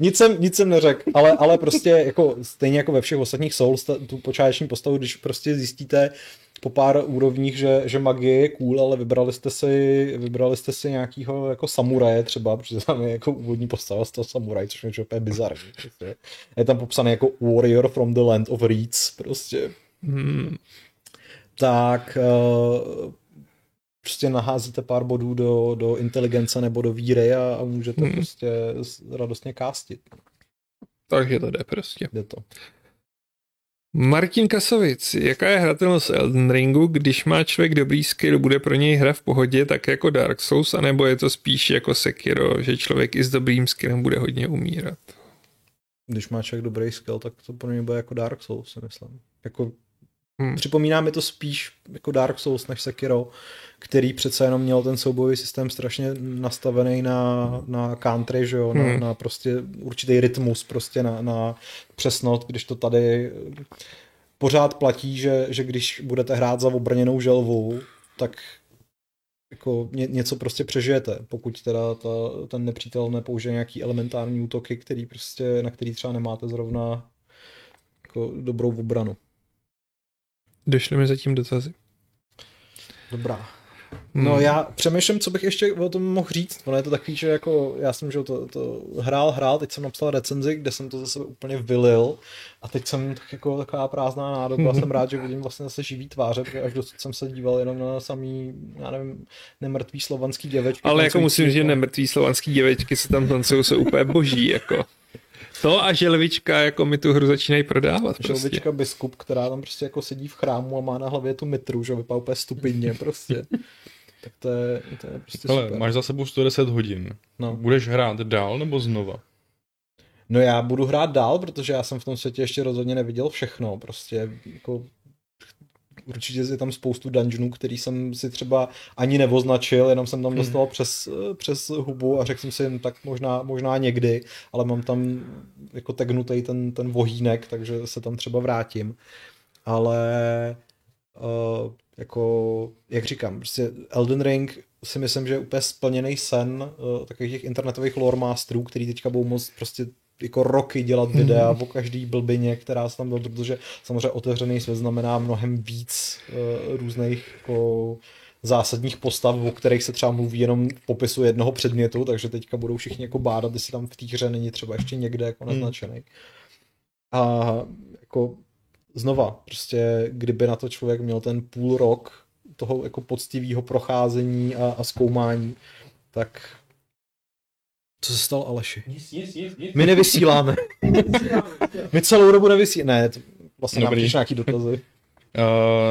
Nic jsem neřekl, ale prostě jako stejně jako ve všech ostatních Souls, tu počáteční postavu, když prostě zjistíte, po pár úrovních, že magie je cool, ale vybrali jste si nějakýho jako samuraje třeba, protože tam je jako úvodní postava z toho samuraje, což je úplně bizarní. Je tam popsaný jako Warrior from the Land of Reeds, prostě. Hmm. Tak prostě naházíte pár bodů do inteligence nebo do víry a můžete prostě radostně kástit. Takže to jde prostě. Jde to. Martin Kasovic, jaká je hratelnost Elden Ringu, když má člověk dobrý skill, bude pro něj hra v pohodě tak jako Dark Souls, anebo je to spíš jako Sekiro, že člověk i s dobrým skillem bude hodně umírat? Když má člověk dobrý skill, tak to pro něj bude jako Dark Souls, si myslím. Jako, připomíná mi to spíš jako Dark Souls než Sekiro, který přece jenom měl ten soubojový systém strašně nastavený na country, že jo? Na prostě určitý rytmus, prostě na přesnost, když to tady pořád platí, že když budete hrát za obrněnou želvu, tak jako něco prostě přežijete, pokud teda ten nepřítel nepoužije nějaký elementární útoky, který prostě, na který třeba nemáte zrovna jako dobrou obranu. Došly mi zatím dotazy. Dobrá. No já přemýšlím, co bych ještě o tom mohl říct. Ono je to takový, že jako já jsem že to hrál, teď jsem napsal recenzi, kde jsem to za sebe úplně vylil a teď jsem tak jako taková prázdná nádoba. Jsem rád, že vidím vlastně zase živý tváře, protože až dosud jsem se díval jenom na samý, já nevím, nemrtvý slovanský děvečky. Ale jako musím říct, že nemrtvý slovanský děvečky se tam tancují, jsou úplně boží jako. To a želvička, jako mi tu hru začínají prodávat. Želvička prostě. Biskup, která tam prostě jako sedí v chrámu a má na hlavě tu mitru, že vypadá úplně stupidně prostě. Tak to je prostě hele, super. Máš za sebou 110 hodin. No. Budeš hrát dál nebo znova? No já budu hrát dál, protože já jsem v tom světě ještě rozhodně neviděl všechno. Prostě jako určitě je tam spoustu dungeonů, který jsem si třeba ani neoznačil, jenom jsem tam dostal přes hubu a řekl jsem si jim, tak možná někdy, ale mám tam jako tagnutej ten vohýnek, takže se tam třeba vrátím. Ale jako, jak říkám, prostě Elden Ring si myslím, že je úplně splněný sen takových těch internetových loremasterů, který teďka budou moc prostě jako roky dělat videa o každý blbině, která se tam byla, protože samozřejmě otevřený svět znamená mnohem víc různých jako zásadních postav, o kterých se třeba mluví jenom v popisu jednoho předmětu, takže teďka budou všichni jako bádat, jestli tam v té hře není třeba ještě někde jako naznačený. A jako znova, prostě kdyby na to člověk měl ten půl rok toho jako poctivého procházení a zkoumání, tak co se stalo, Aleši? Nic. My nevysíláme. My celou dobu nevysíláme. Ne, to vlastně nám přišli nějaký dotazy.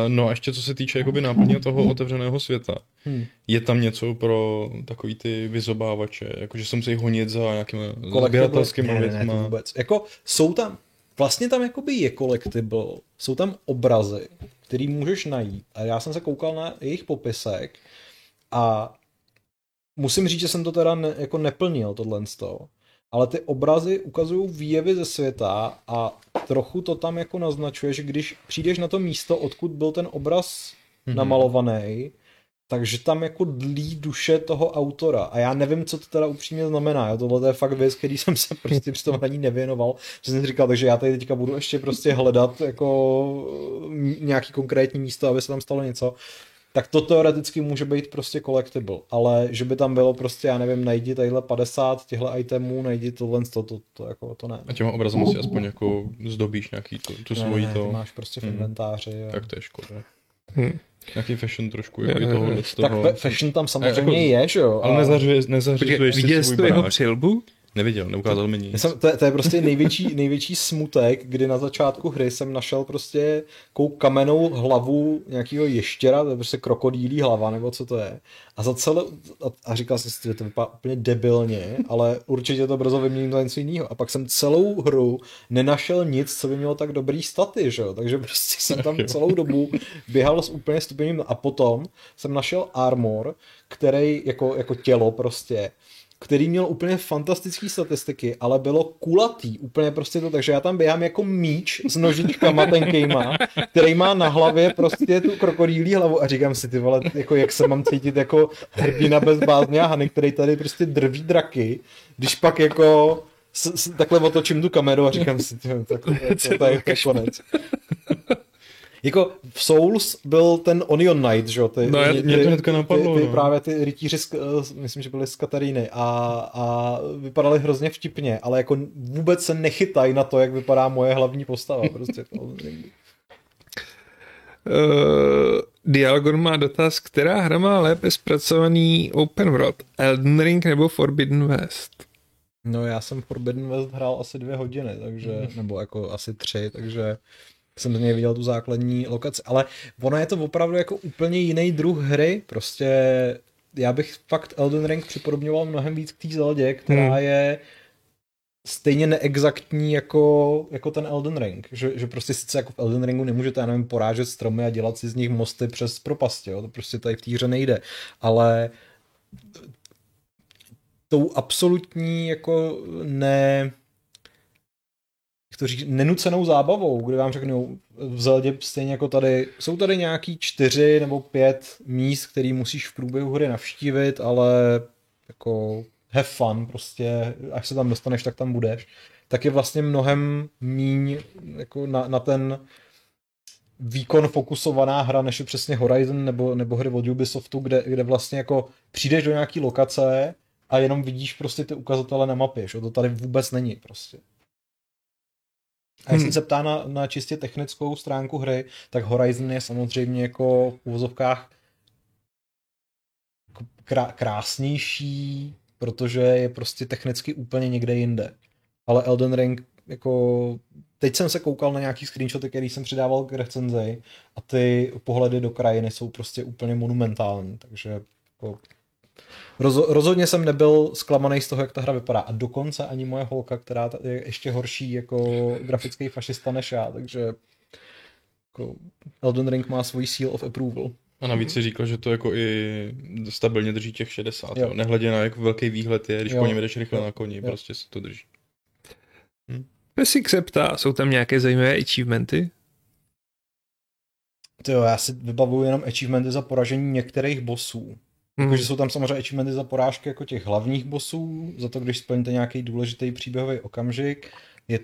No a ještě co se týče jakoby náplně toho otevřeného světa. Je tam něco pro takový ty vyzobávače? Jakože se musí honit za nějakými sběratelskými věcmi? Ne, vůbec. Jako jsou tam, vlastně tam jakoby je collectible. Jsou tam obrazy, který můžeš najít. A já jsem se koukal na jejich popisek a musím říct, že jsem to teda jako neplnil tohle z toho, ale ty obrazy ukazují výjevy ze světa a trochu to tam jako naznačuje, že když přijdeš na to místo, odkud byl ten obraz namalovaný, takže tam jako dlí duše toho autora. A já nevím, co to teda upřímně znamená. Jo? Tohle je fakt věc, který jsem se prostě při tom hraní nevěnoval. Že jsem říkal, takže já tady teďka budu ještě prostě hledat jako nějaký konkrétní místo, aby se tam stalo něco. Tak to teoreticky může být prostě collectible, ale že by tam bylo prostě, já nevím, najdi tadyhle 50 těchto itemů, najdi tohle, to jako to ne. A těma obrazem si aspoň jako zdobíš nějaký tu svojí to. Máš prostě v inventáři. Tak to je škoda. Nějaký fashion trošku, jako tohohle z toho. Tak fashion tam samozřejmě jako, je, že jo? Ale nezařizuješ si svůj baráč. Viděl jsi tu jeho přilbu? Neviděl, neukázal mi nic. To je prostě největší smutek, kdy na začátku hry jsem našel prostě kamennou hlavu nějakého ještěra, to je prostě krokodýlí hlava, nebo co to je. A říkal jsem si, že to vypadá úplně debilně, ale určitě to brzo vyměním za něco jiného. A pak jsem celou hru nenašel nic, co by mělo tak dobrý staty, že jo? Takže prostě jsem tam celou dobu běhal s úplně stupněním. A potom jsem našel armor, který jako tělo prostě, který měl úplně fantastické statistiky, ale bylo kulatý, úplně prostě to, takže já tam běhám jako míč s nožičkama tenkejma, který má na hlavě prostě tu krokodýlí hlavu a říkám si, ty vole, jako jak se mám cítit jako hrdina bez bázně a Hany, který tady prostě drví draky, když pak jako takhle otočím tu kameru a říkám si, ty vole, to je konec. Jako v Souls byl ten Onion Knight, že jo? No, mě to hnedka napadlo. Ty právě ty rytíři, myslím, že byli z Kataríny a vypadali hrozně vtipně, ale jako vůbec se nechytají na to, jak vypadá moje hlavní postava. Prostě to Dialgon má dotaz, která hra má lépe zpracovaný open world, Elden Ring nebo Forbidden West? No já jsem Forbidden West hrál asi 2 hodiny, takže, nebo jako asi 3, takže jsem do něj viděl tu základní lokaci, ale ono je to opravdu jako úplně jiný druh hry, prostě já bych fakt Elden Ring připodobňoval mnohem víc k té Zeldě, která je stejně neexaktní jako ten Elden Ring, že prostě sice jako v Elden Ringu nemůžete, já nevím, porážet stromy a dělat si z nich mosty přes propasti, jo? To prostě tady v té hře nejde, ale tou absolutní jako nenucenou zábavou, kdy vám řeknu, v Zeldě stejně jako tady, jsou tady nějaký 4 nebo 5 míst, který musíš v průběhu hry navštívit, ale jako have fun, prostě, až se tam dostaneš, tak tam budeš, tak je vlastně mnohem míň jako na ten výkon fokusovaná hra, než je přesně Horizon nebo hry od Ubisoftu, kde vlastně jako přijdeš do nějaký lokace a jenom vidíš prostě ty ukazatele na mapě, že to tady vůbec není prostě. A jestli se ptá na čistě technickou stránku hry, tak Horizon je samozřejmě jako v uvozovkách krásnější, protože je prostě technicky úplně někde jinde. Ale Elden Ring, jako teď jsem se koukal na nějaký screenshoty, který jsem přidával k recenzi a ty pohledy do krajiny jsou prostě úplně monumentální, takže jako rozhodně jsem nebyl zklamaný z toho, jak ta hra vypadá. A dokonce ani moje holka, která je ještě horší jako grafický fašista než já, takže jako Elden Ring má svůj seal of approval. A navíc si říkal, že to jako i stabilně drží těch 60, jo. Nehledě na jak velký výhled je, když po něm jdeš rychle na koni, prostě se to drží. Pesík se ptá, jsou tam nějaké zajímavé achievementy? Jo, já si vybavuju jenom achievementy za poražení některých bossů. Takže jsou tam samozřejmě achievementy za porážky jako těch hlavních bossů, za to, když splníte nějaký důležitý příběhový okamžik, je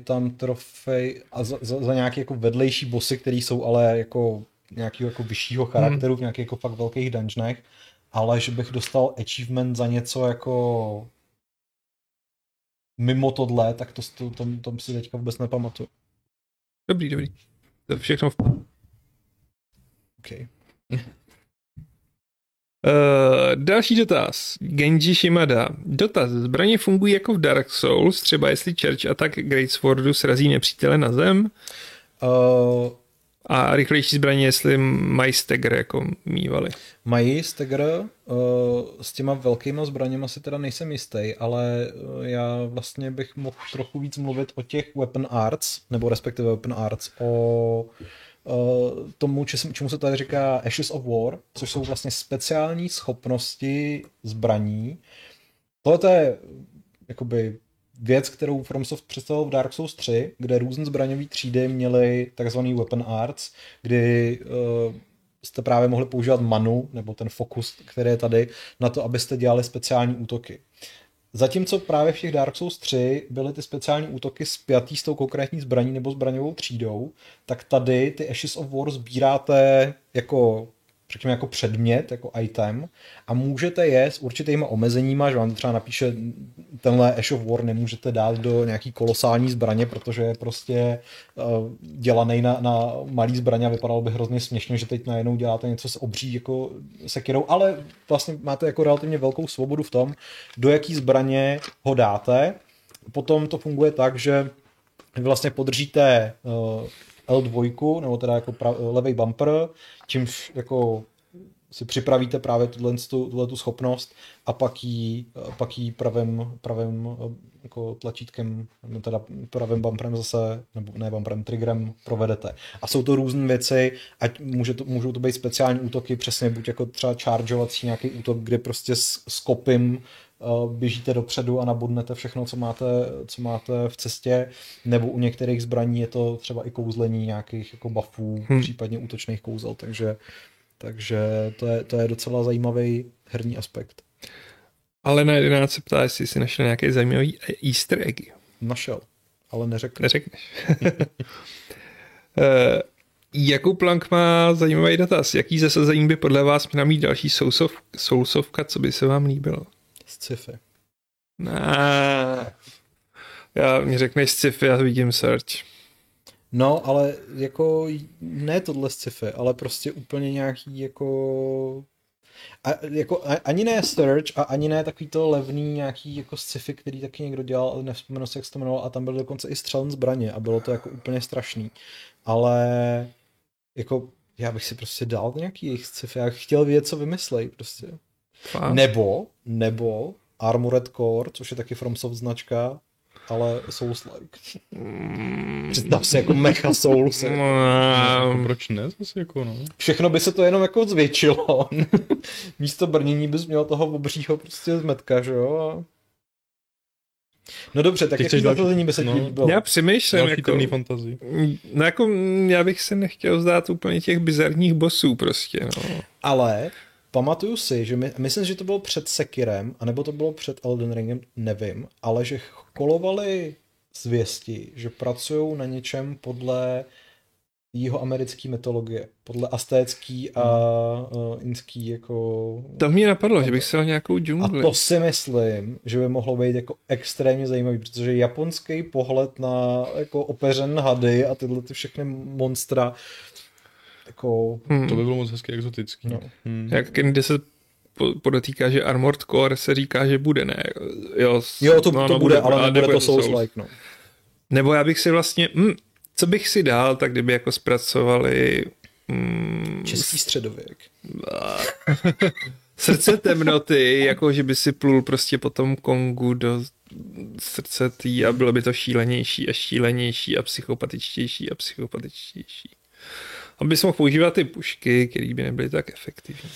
tam trofej a za nějaké jako vedlejší bossy, které jsou ale jako nějakého jako vyššího charakteru v nějakých jako fakt velkých dungeonech, ale že bych dostal achievement za něco jako mimo tohle, tak to si teďka vůbec nepamatuju. Dobrý. To všechno OK. Další dotaz. Genji Shimada. Dotaz. Zbraně fungují jako v Dark Souls, třeba jestli Church Attack Greatswordu srazí nepřítele na zem? A rychlejší zbraně, jestli mají stagger, jako mývali. Mají stagger, s těma velkýma zbraněma si teda nejsem jistý, ale já vlastně bych mohl trochu víc mluvit o těch weapon arts, nebo respektive weapon arts, o tomu, čemu se tady říká Ashes of War, což jsou vlastně speciální schopnosti zbraní. Tohle je jakoby věc, kterou FromSoft představil v Dark Souls 3, kde různé zbraňové třídy měly takzvaný weapon arts, kdy jste právě mohli používat manu, nebo ten fokus, který je tady, na to, abyste dělali speciální útoky. Zatímco právě v těch Dark Souls 3 byly ty speciální útoky spjatý s tou konkrétní zbraní nebo zbraňovou třídou, tak tady ty Ashes of War sbíráte jako, řekněme, jako předmět, jako item a můžete je s určitýma omezeníma, že vám to třeba napíše, tenhle Ash of War nemůžete dát do nějaký kolosální zbraně, protože je prostě dělaný na malý zbraně a vypadalo by hrozně směšně, že teď najednou děláte něco s obří jako sekirou, ale vlastně máte jako relativně velkou svobodu v tom, do jaký zbraně ho dáte. Potom to funguje tak, že vy vlastně podržíte L2, nebo teda jako levej bumper, čímž jako si připravíte právě tuhle schopnost a pak ji pravým jako tlačítkem, nebo teda pravým bumperem zase, nebo ne bumperem, triggerem provedete. A jsou to různé věci, ať můžou to být speciální útoky, přesně buď jako třeba chargeovací nějaký útok, kde prostě s kopím běžíte dopředu a nabodnete všechno, co máte v cestě, nebo u některých zbraní je to třeba i kouzlení nějakých jako buffů, případně útočných kouzel, takže to je docela zajímavý herní aspekt. Ale na 11 se ptá, jestli jsi našel nějaké zajímavé easter eggy. Našel, ale neřekneš. Jakub Plank má zajímavý dotaz. Jaký zasazení by podle vás měla mít další sousovka, co by se vám líbilo? Sci-fi. Já mi řekneš sci-fi, já vidím search. No, ale jako ne tohle sci-fi, ale prostě úplně nějaký jako... A jako ani ne search a ani ne takový to levný nějaký jako sci-fi, který taky někdo dělal, ale nevzpomenu se, jak se to jmenoval, a tam byl dokonce i střelen zbraně a bylo to jako úplně strašný. Ale jako já bych si prostě dal nějaký jejich sci-fi, já bych chtěl vědět, co vymyslej prostě. Fakt? Nebo Armored Core, což je taky FromSoft značka, ale Souls-like. Představ si jako mecha Souls. No, proč ne? Jako, no. Všechno by se to jenom jako zvětšilo. Místo brnění bys měl toho obřího prostě zmetka, že jo? A... No dobře, tak jaký zatazení by se tím líbilo? Já přemýšlím, jako já bych se nechtěl vzdát úplně těch bizarních bossů prostě, no. Ale... Pamatuju si, že myslím, že to bylo před Sekirem, anebo to bylo před Elden Ringem, nevím, ale že kolovali zvěsti, že pracují na něčem podle jihoamerické mytologie, podle aztécký a inský jako... To mě napadlo, že bych se dal nějakou džungli. A to si myslím, že by mohlo být jako extrémně zajímavý, protože japonský pohled na jako opeřen hady a tyhle ty všechny monstra... Jako... To by bylo moc hezky exotický. No. Jak kde se podotýká, že Armored Core se říká, že bude, ne? Jo, to bude, ale nebude to Souls-like, no. Nebo já bych si vlastně, co bych si dal, tak kdyby jako zpracovali... Český středověk. Srdce temnoty, jako že by si plul prostě po tom Kongu do srdce tý a bylo by to šílenější a šílenější a psychopatičtější a psychopatičtější. Aby jsi mohl používat ty pušky, které by nebyly tak efektivní.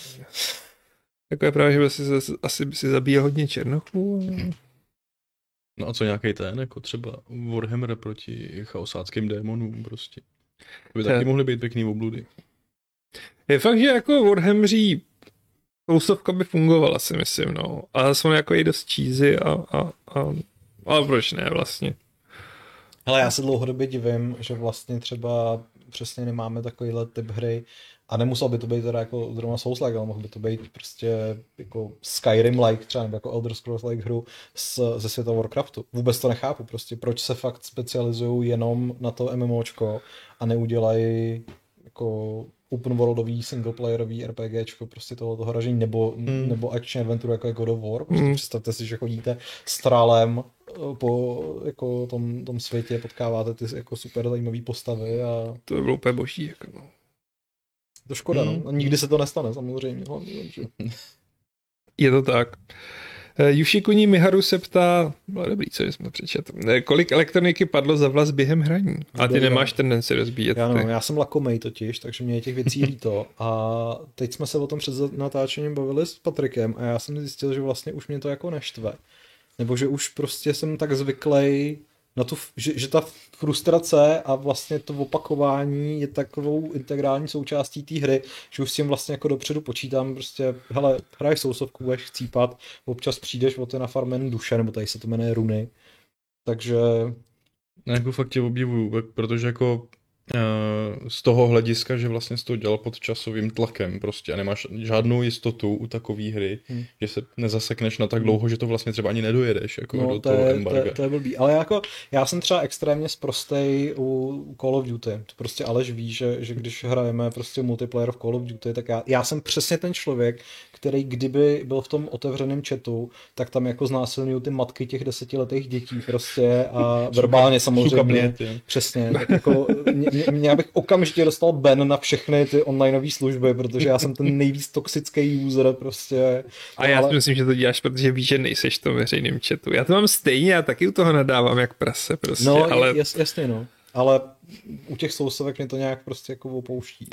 Takové právě, že by si zabíjel hodně černochů. No a co nějaký ten, jako třeba Warhammer proti chaosáckým démonům prostě. To by taky mohly být pěkný obludy. Je fakt, že jako Warhammeří kousovka by fungovala, si myslím, no. Ale jsou jako i dost cheesy a ale proč ne vlastně. Hele, já se dlouhodobě divím, že vlastně třeba přesně nemáme takovýhle typ hry a nemusel by to být teda jako zrovna Souls-like, ale mohl by to být prostě jako Skyrim-like třeba, nebo jako Elder Scrolls-like hru ze světa Warcraftu. Vůbec to nechápu prostě, proč se fakt specializují jenom na to MMOčko a neudělají jako open worldový, singleplayerový RPGčko prostě tohoto hražení, nebo action adventure jako God of War. Prostě představte si, že chodíte s trálem po jako tom světě, potkáváte ty jako super zajímavé postavy a... To by bylo úplně boží, jako no. To škoda, no. Nikdy se to nestane, samozřejmě. Je to tak. Yushikuni Miharu se ptá, bylo dobrý, co jsme přečet, kolik elektroniky padlo za vlas během hraní? A ty nemáš tendenci rozbíjet. Já jsem lakomej totiž, takže mě je těch věcí líto. A teď jsme se o tom před natáčením bavili s Patrikem a já jsem zjistil, že vlastně už mě to jako neštve. Nebo že už prostě jsem tak zvyklej na tu, že ta frustrace a vlastně to opakování je takovou integrální součástí té hry, že už s tím vlastně jako dopředu počítám, prostě, hele, hraj sousovku, budeš chcípat, občas přijdeš o ty nafarmen duše, nebo tady se to jmenuje runy, takže... Já jako fakt tě obdivuju, protože jako z toho hlediska, že vlastně jsi to dělal pod časovým tlakem prostě a nemáš žádnou jistotu u takové hry, že se nezasekneš na tak dlouho, že to vlastně třeba ani nedojedeš jako do toho embarga. To je blbý, ale jako já jsem třeba extrémně sprostej u Call of Duty, to prostě Aleš ví, že když hrajeme prostě multiplayer v Call of Duty, tak já jsem přesně ten člověk, který kdyby byl v tom otevřeném chatu, tak tam jako znásilňují ty matky těch 10letých dětí prostě a verbálně samozřejmě. Přesně, tak jako já bych okamžitě dostal ban na všechny ty onlineové služby, protože já jsem ten nejvíc toxický user prostě. A já si myslím, že to děláš, protože víš, že nejseš v tom veřejném chatu. Já to mám stejně, já taky u toho nadávám jak prase prostě. No, ale... jasně no. Ale u těch sousovek mě to nějak prostě jako opouští.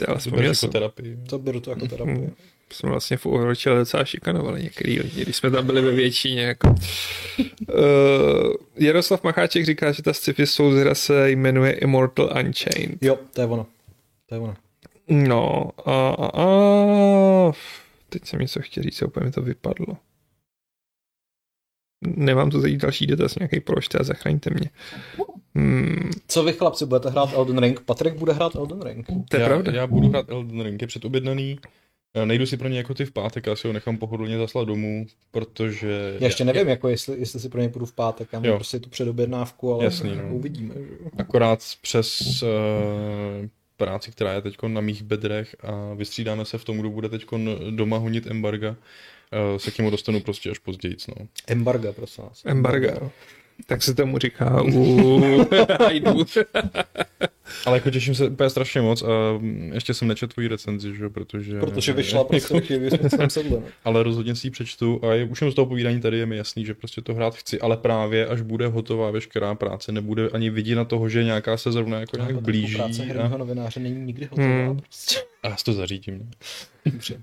To beru jako terapii. Jsme vlastně v Overwatchi docela šikanovali některý lidi, když jsme tam byli ve většině. Jako. Jaroslav Macháček říká, že ta sci-fi Souls hra se jmenuje Immortal Unchained. Jo, to je ono. No a teď jsem něco chtěl říct, úplně mi to vypadlo. Nemám tu zajít další dotaz, nějaký proč, a zachraňte mě. Co vy, chlapci, budete hrát Elden Ring? Patrik bude hrát Elden Ring. To je pravda. Já budu hrát Elden Ring, je předobjednaný. Nejdu si pro ně jako ty v pátek, asi ho nechám pohodlně zaslat domů, protože... Já ještě nevím, jako jestli si pro ně půjdu v pátek, já mám prostě tu předobjednávku, ale jasný, no. Uvidíme. Že? Akorát přes práci, která je teď na mých bedrech a vystřídáme se v tom, kdo bude teď doma honit embarga, se k němu dostanu prostě až později. No. Embarga, prosím vás. Embarga. Tak se tomu říká, Ale jako těším se úplně strašně moc a ještě jsem nečetl tvojí recenzi, že? Protože vyšla prostě taky. Ale rozhodně si ji přečtu a už jenom z toho povídání tady je mi jasný, že prostě to hrát chci, ale právě až bude hotová veškerá práce, nebude ani vidět na toho, že nějaká se zrovna jako nějak blíží. Práce herního novináře není nikdy hotová prostě. A já si to zařídím. Dobře.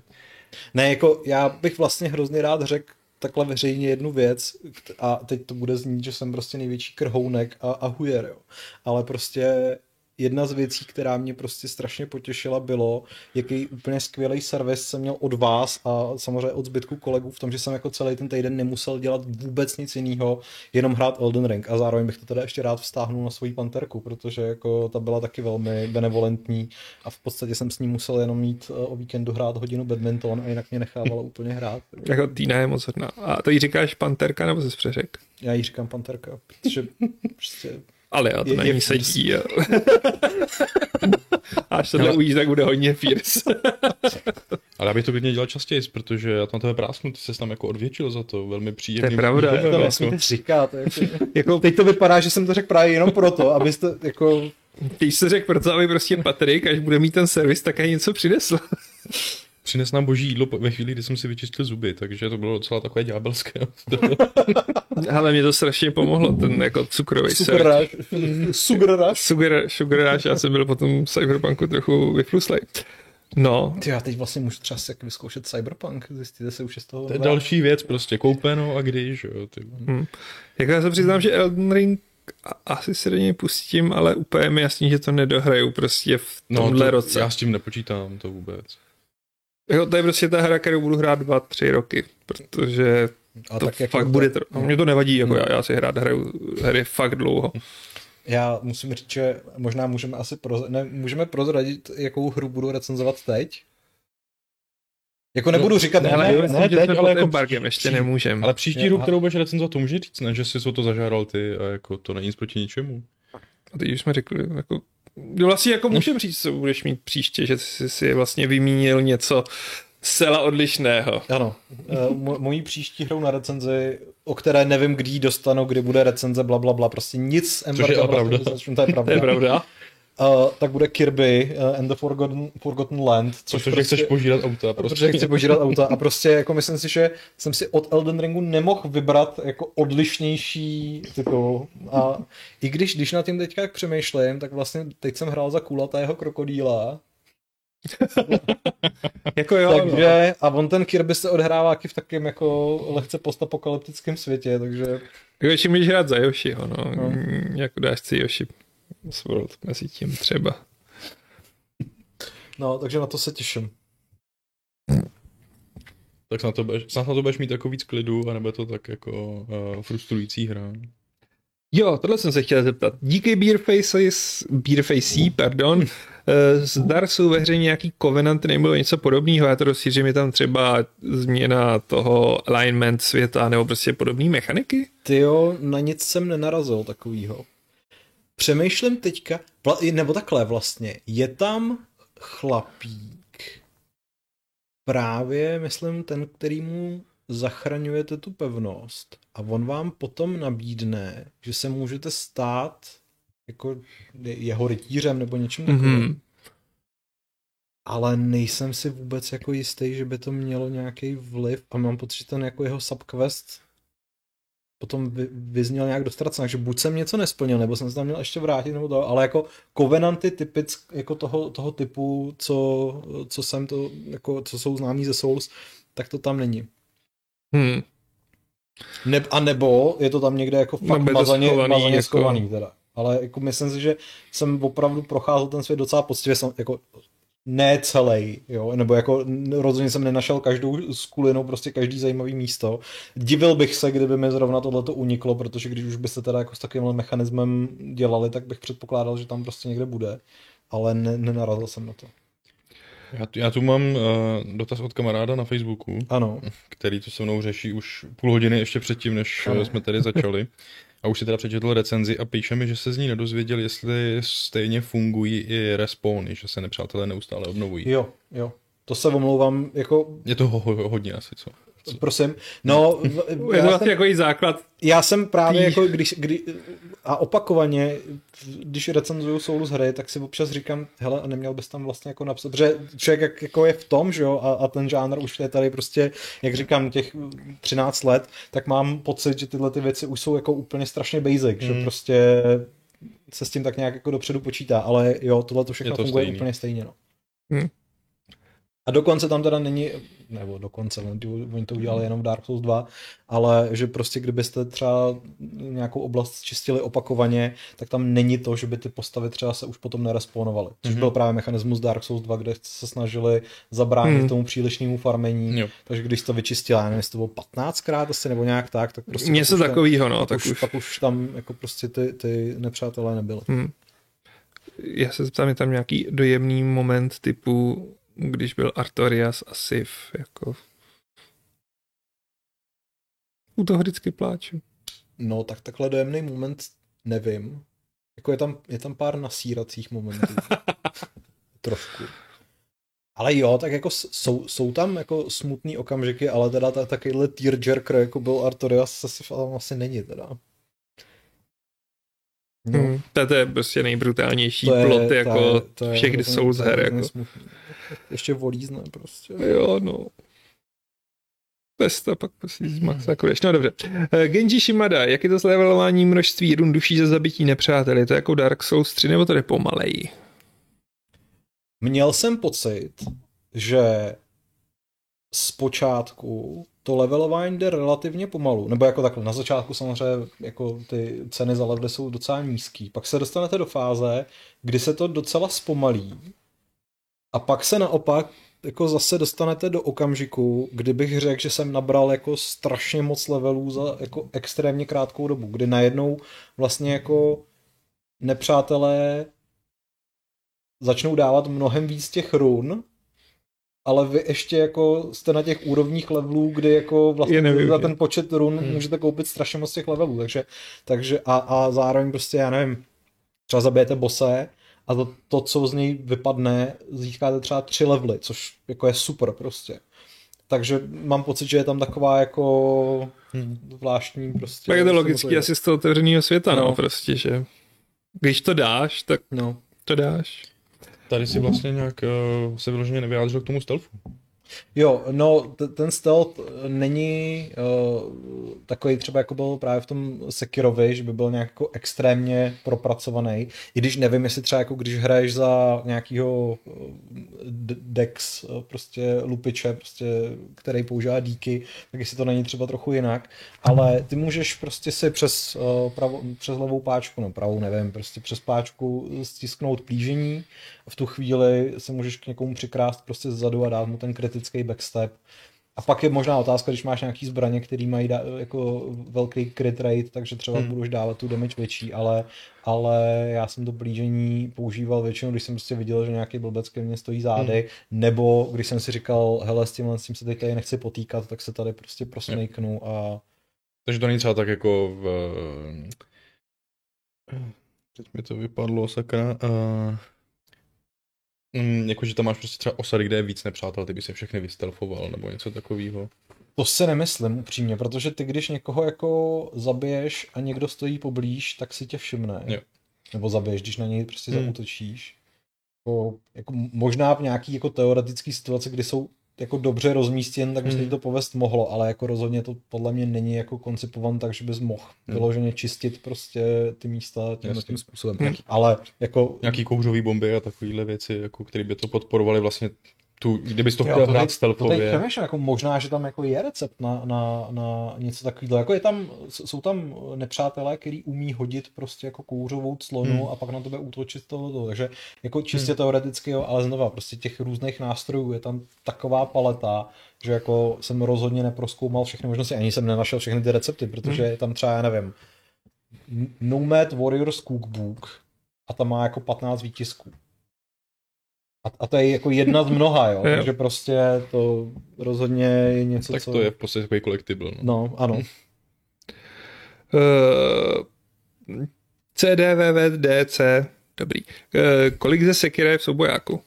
Ne, jako já bych vlastně hrozně rád řekl takhle veřejně jednu věc a teď to bude znít, že jsem prostě největší krhounek a hujer, jo. Ale prostě jedna z věcí, která mě prostě strašně potěšila, bylo, jaký úplně skvělý servis jsem měl od vás a samozřejmě od zbytku kolegů v tom, že jsem jako celý ten týden nemusel dělat vůbec nic jiného, jenom hrát Elden Ring. A zároveň bych to teda ještě rád vztáhnul na svoji panterku, protože jako ta byla taky velmi benevolentní a v podstatě jsem s ní musel jenom mít o víkendu hrát hodinu badminton a jinak mě nechávala úplně hrát. Jako Týna je moc hodná. A to jí říkáš panterka nebo jsi přeřek? Já jí říkám panterka, protože prostě... Ale jo, to na ní sedí, jo. Až tohle ujíš, tak bude hodně fierce. Ale já bych to klidně dělal častěji, protože já to na tebe prásnu, ty ses tam jako odvětšil za to, velmi příjemný. To je pravda, je to vlastně říká. Jako, teď to vypadá, že jsem to řekl právě jenom proto, abyste jako... Když jsi řekl proto, aby prostě Patrik, až bude mít ten servis, tak aj něco přinesl. Přines nám boží jídlo ve chvíli, kdy jsem si vyčistil zuby, takže to bylo docela takové ďábelské. Ale mě to strašně pomohlo, ten jako cukrový servis. Sugar rush, já jsem byl potom v Cyberpunku trochu vyfluslej. No. Ty, já teď vlastně můžu třeba vyzkoušet Cyberpunk, zjistíte se už je z toho... To je další věc prostě, koupeno a když, jo. Jako já se přiznám, že Elden Ring asi se do něj pustím, ale úplně mi jasný, že to nedohraju prostě v tomhle roce. Já s tím nepočítám to vůbec. Jo, to je prostě ta hra, kterou budu hrát 2-3 roky, protože a to tak fakt jako bude... Mně to nevadí, jako já si hraju hry fakt dlouho. Já musím říct, že možná můžeme asi můžeme prozradit, jakou hru budu recenzovat teď. Jako nebudu říkat... Ne, teď, ale jako bargem ještě nemůžem. Ale příští hru, kterou budeš recenzovat, to může říct, ne? Že jsi to zažáral ty a jako to není proti ničemu. A teď už jsme řekli, jako... Vlastně jako můžeme říct, co budeš mít příště, že jsi vlastně vymínil něco zcela odlišného. Ano, mojí příští hrou na recenzi, o které nevím, kdy ji dostanu, kdy bude recenze, blablabla, prostě nic. Což je pravda. To je pravda. Tak bude Kirby and the Forgotten Land. Protože chceš požírat auta. Protože chci požírat auta a prostě jako myslím si, že jsem si od Elden Ringu nemohl vybrat jako odlišnější titul. A i když na tím teďka jak přemýšlím, tak vlastně teď jsem hrál za kulatého krokodýla. Jako jo, takže, a on ten Kirby se odhrává taky v takém jako lehce postapokalyptickém světě, takže... Ještě můžeš hrát za Yoshiho, no. Jako dáš si Yoshi. Svrot mezi tím třeba. No, takže na to se těším. Tak snad na to budeš mít jako víc klidu, anebo to tak jako frustrující hra. Jo, tohle jsem se chtěl zeptat. Díky Beerface, zdar jsou ve hře nějaký Covenant nebo něco podobného, já to rozšířím, je tam třeba změna toho alignment světa, nebo prostě podobné mechaniky? Tyjo, na nic jsem nenarazil takovýho. Přemýšlím teďka, nebo takhle vlastně, je tam chlapík, právě myslím ten, který mu zachraňujete tu pevnost a on vám potom nabídne, že se můžete stát jako jeho rytířem nebo něčím takovým. Mm-hmm. Ale nejsem si vůbec jako jistý, že by to mělo nějaký vliv a mám pocit, že ten jako jeho subquest potom vyzněl nějak dost ztracen, takže buď jsem něco nesplnil, nebo jsem se tam měl ještě vrátit, nebo to, ale jako Covenanty typicky jako toho typu, co jsem to, jako co jsou známí ze Souls, tak to tam není. A nebo je to tam někde jako fakt mazaně schovaný teda. Ale jako myslím si, že jsem opravdu procházel ten svět docela poctivě, jako ne celý, jo, nebo jako rozhodně jsem nenašel každou skulinu, prostě každý zajímavý místo. Divil bych se, kdyby mi zrovna tohleto uniklo, protože když už byste teda jako s takovýmhle mechanismem dělali, tak bych předpokládal, že tam prostě někde bude, ale nenarazil jsem na to. Já tu mám dotaz od kamaráda na Facebooku, ano, který to se mnou řeší už půl hodiny ještě předtím, než ano, jsme tady začali. A už si teda přečetl recenzi a píše mi, že se z ní nedozvěděl, jestli stejně fungují i respawny, že se nepřátelé neustále obnovují. Jo, to se omlouvám, jako... Je to hodně asi, co? Prosím, no... jako i základ. Já jsem právě jako, když a opakovaně, když recenzuju Souls hry, tak si občas říkám, hele, neměl bys tam vlastně jako napsat, že člověk jako je v tom, že jo, a ten žánr už je tady prostě, jak říkám, těch 13 let, tak mám pocit, že tyhle ty věci už jsou jako úplně strašně basic, že prostě se s tím tak nějak jako dopředu počítá, ale jo, tohle to všechno funguje stejný, úplně stejně, no. A dokonce tam teda není, nebo dokonce, oni to udělali jenom v Dark Souls 2, ale že prostě kdybyste třeba nějakou oblast čistili opakovaně, tak tam není to, že by ty postavy třeba se už potom nerespawnovaly. Což byl právě mechanismus Dark Souls 2, kde se snažili zabránit tomu přílišnému farmení. Jo. Takže když to vyčistila, nevím, jestli to bylo 15krát asi nebo nějak tak prostě... Něco takovýho, no. Pak už tam jako prostě ty nepřátelé nebyly. Já se zeptám, je tam nějaký dojemný moment typu... Když byl Artorias a Sif, jako... U toho vždycky pláču. No, tak takhle dojemný moment nevím. Jako je tam pár nasíracích momentů. Trošku. Ale jo, tak jako jsou tam jako smutný okamžiky, ale teda takovýhle tearjerker, jako byl Artorias se Sif, ale asi není teda. No. To je prostě nejbrutálnější plot jako všech Souls her. Jako. Ještě volízne prostě. Jo, no. Pesta pak prostě zmaxakuješ. No dobře. Genji Shimada, jak je to s levelování množství run duší za zabití nepřáteli? To je jako Dark Souls 3 nebo to je pomaleji? Měl jsem pocit, že zpočátku to levelování jde relativně pomalu, nebo jako takhle, na začátku samozřejmě jako ty ceny za levely jsou docela nízký, pak se dostanete do fáze, kdy se to docela zpomalí a pak se naopak jako zase dostanete do okamžiku, kdy bych řekl, že jsem nabral jako strašně moc levelů za jako extrémně krátkou dobu, kdy najednou vlastně jako nepřátelé začnou dávat mnohem víc těch run, ale vy ještě jako jste na těch úrovních levelů, kdy jako vlastně za ten počet run můžete koupit strašně moc těch levelů, takže a zároveň prostě, já nevím, třeba zabijete bose a to co z něj vypadne, získáte třeba 3 levely, což jako je super prostě. Takže mám pocit, že je tam taková jako zvláštní prostě... Tak je to logicky asi z toho otevřeného světa, no prostě, že když to dáš, tak to dáš. Tady si vlastně nějak se vyloženě nevyjádřil k tomu stealthu. Jo, no ten stealth není takový třeba jako byl právě v tom Sekirovi, že by byl nějak jako extrémně propracovaný, i když nevím, jestli třeba jako když hraješ za nějakýho dex prostě lupiče, prostě, který používá díky, tak jestli to není třeba trochu jinak, ale ty můžeš prostě si přes levou páčku, no pravou nevím, prostě přes páčku stisknout plížení, v tu chvíli se můžeš k někomu přikrást prostě zadu a dát mu ten kritický backstep. A pak je možná otázka, když máš nějaký zbraně, který mají jako velký crit rate, takže třeba budeš dávat tu damage větší, ale já jsem to blížení používal většinou, když jsem prostě viděl, že nějaký blbec ke mně stojí zády, nebo když jsem si říkal, hele, s tím se teď tady nechci potýkat, tak se tady prostě prosmejknu a... Takže to není třeba tak jako v... Teď mi to vypadlo, sakra... jakože tam máš prostě třeba osady, kde je víc nepřátel, ty by se všechny vystelfoval nebo něco takového. To se nemyslím upřímně, protože ty když někoho jako zabiješ a někdo stojí poblíž, tak si tě všimne. Jo. Nebo zabiješ, když na něj prostě zaútočíš. Jako možná v nějaký jako teoretický situaci, kdy jsou jako dobře rozmístěn, tak by se to povést mohlo, ale jako rozhodně to podle mě není jako koncipovan tak, že bys mohl vyloženě čistit prostě ty místa tím způsobem. Ale jako... Nějaký kouřový bomby a takovýhle věci, jako, které by to podporovaly vlastně kdybys to chtěl hrát stealthově. Jako možná, že tam jako je recept na něco takového. Jako jsou tam nepřátelé, který umí hodit prostě jako kouřovou clonu a pak na tebe útočit tohoto. Takže jako čistě teoreticky, jo, ale znova prostě těch různých nástrojů je tam taková paleta, že jako jsem rozhodně neprozkoumal všechny možnosti, ani jsem nenašel všechny ty recepty, protože je tam třeba, já nevím, Nomad Warriors Cookbook a tam má jako 15 výtisků. A to je jako jedna z mnoha, jo, takže prostě to rozhodně je něco, tak co... Tak to je v podstatě takový collectible. No, ano. CDVVDC, dobrý. Kolik ze Sekira je v soubojáku?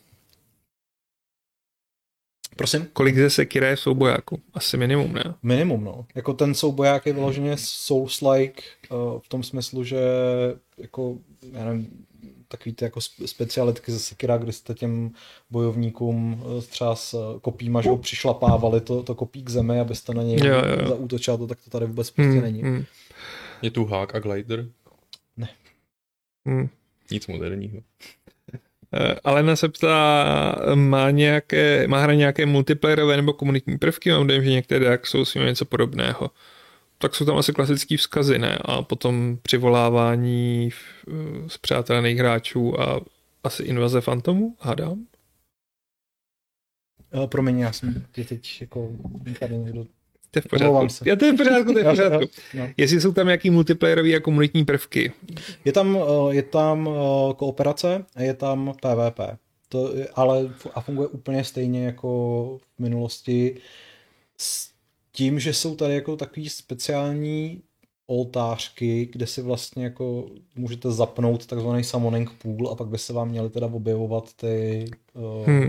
Prosím? Kolik ze Sekira je v soubojáku? Asi minimum, ne? Minimum, no. Jako ten souboják je vyloženě Souls-like v tom smyslu, že jako, já nevím, takový ty jako specialitky ze Sekira, kdy jste těm bojovníkům třeba s kopíma, že ho přišlapávali to kopí k zemi, abyste na něj zaútočili, tak to tady vůbec prostě není. Je tu hák a glider? Ne. Nic moderního. Alena se ptá, má hra nějaké multiplayerové nebo komunitní prvky? Mám dojem, že některé Dark Souls mají něco podobného. Tak jsou tam asi klasický vzkazy, ne? A potom přivolávání spřátelených hráčů a asi invaze fantomů, hádám? Promiň, já jsem teď jako tady někdo... To je v pořádku. Já to je v pořádku, to je v pořádku. No. Jestli jsou tam nějaký multiplayerový a komunitní prvky? Je tam kooperace a je tam PvP. A funguje úplně stejně jako v minulosti. Tím, že jsou tady jako takový speciální oltářky, kde si vlastně jako můžete zapnout takzvaný summoning pool a pak by se vám měly teda objevovat ty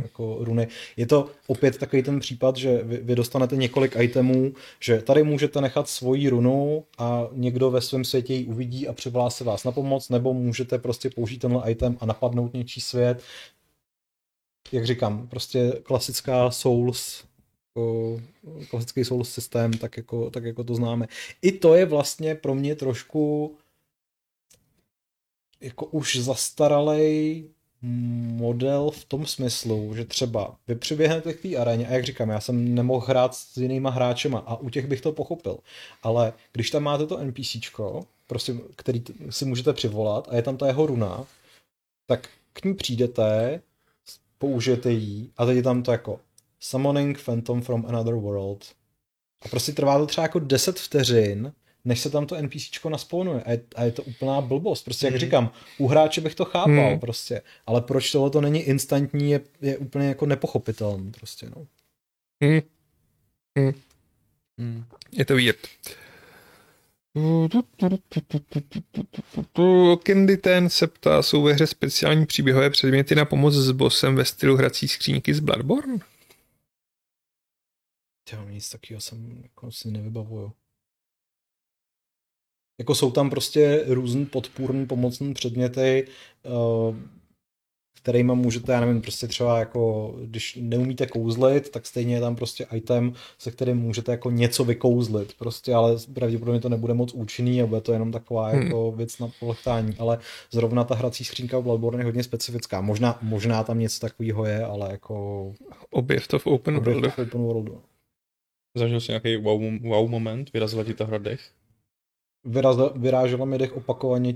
jako runy. Je to opět takový ten případ, že vy dostanete několik itemů, že tady můžete nechat svoji runu a někdo ve svém světě ji uvidí a přivolá se vás na pomoc, nebo můžete prostě použít tenhle item a napadnout něčí svět. Jak říkám, prostě klasický Souls systém, tak jako to známe. I to je vlastně pro mě trošku jako už zastaralej model v tom smyslu, že třeba vy přiběhnete k té aréně a jak říkám, já jsem nemohl hrát s jinýma hráčema a u těch bych to pochopil, ale když tam máte to NPCčko, prostě, který si můžete přivolat a je tam ta jeho runa, tak k ní přijdete, použijete ji a teď je tam to jako Summoning Phantom from Another World. A prostě trvá to třeba jako 10 vteřin, než se tam to NPCčko naspawnuje. A je to úplná blbost. Prostě jak říkám, u hráče bych to chápal prostě. Ale proč tohleto není instantní, je úplně jako nepochopitelný prostě, no. Je to weird. Candy ten se ptá, jsou ve hře speciální příběhové předměty na pomoc s bossem ve stylu hrací skříňky z Bloodborne? Těho nic takového jsem jako si nevybavuju. Jako jsou tam prostě různý podpůrný pomocný předměty, kterýma můžete, já nevím, prostě třeba jako, když neumíte kouzlit, tak stejně je tam prostě item, se kterým můžete jako něco vykouzlit, prostě, ale pravděpodobně to nebude moc účinný a bude to jenom taková jako věc na polechtání, ale zrovna ta hrací skřínka v Bloodborne je hodně specifická. Možná tam něco takového je, ale jako... Objev to v open worldu. Zažil jsi nějaký wow moment? Vyrazila ti ta hra dech? Vyrážela mi dech opakovaně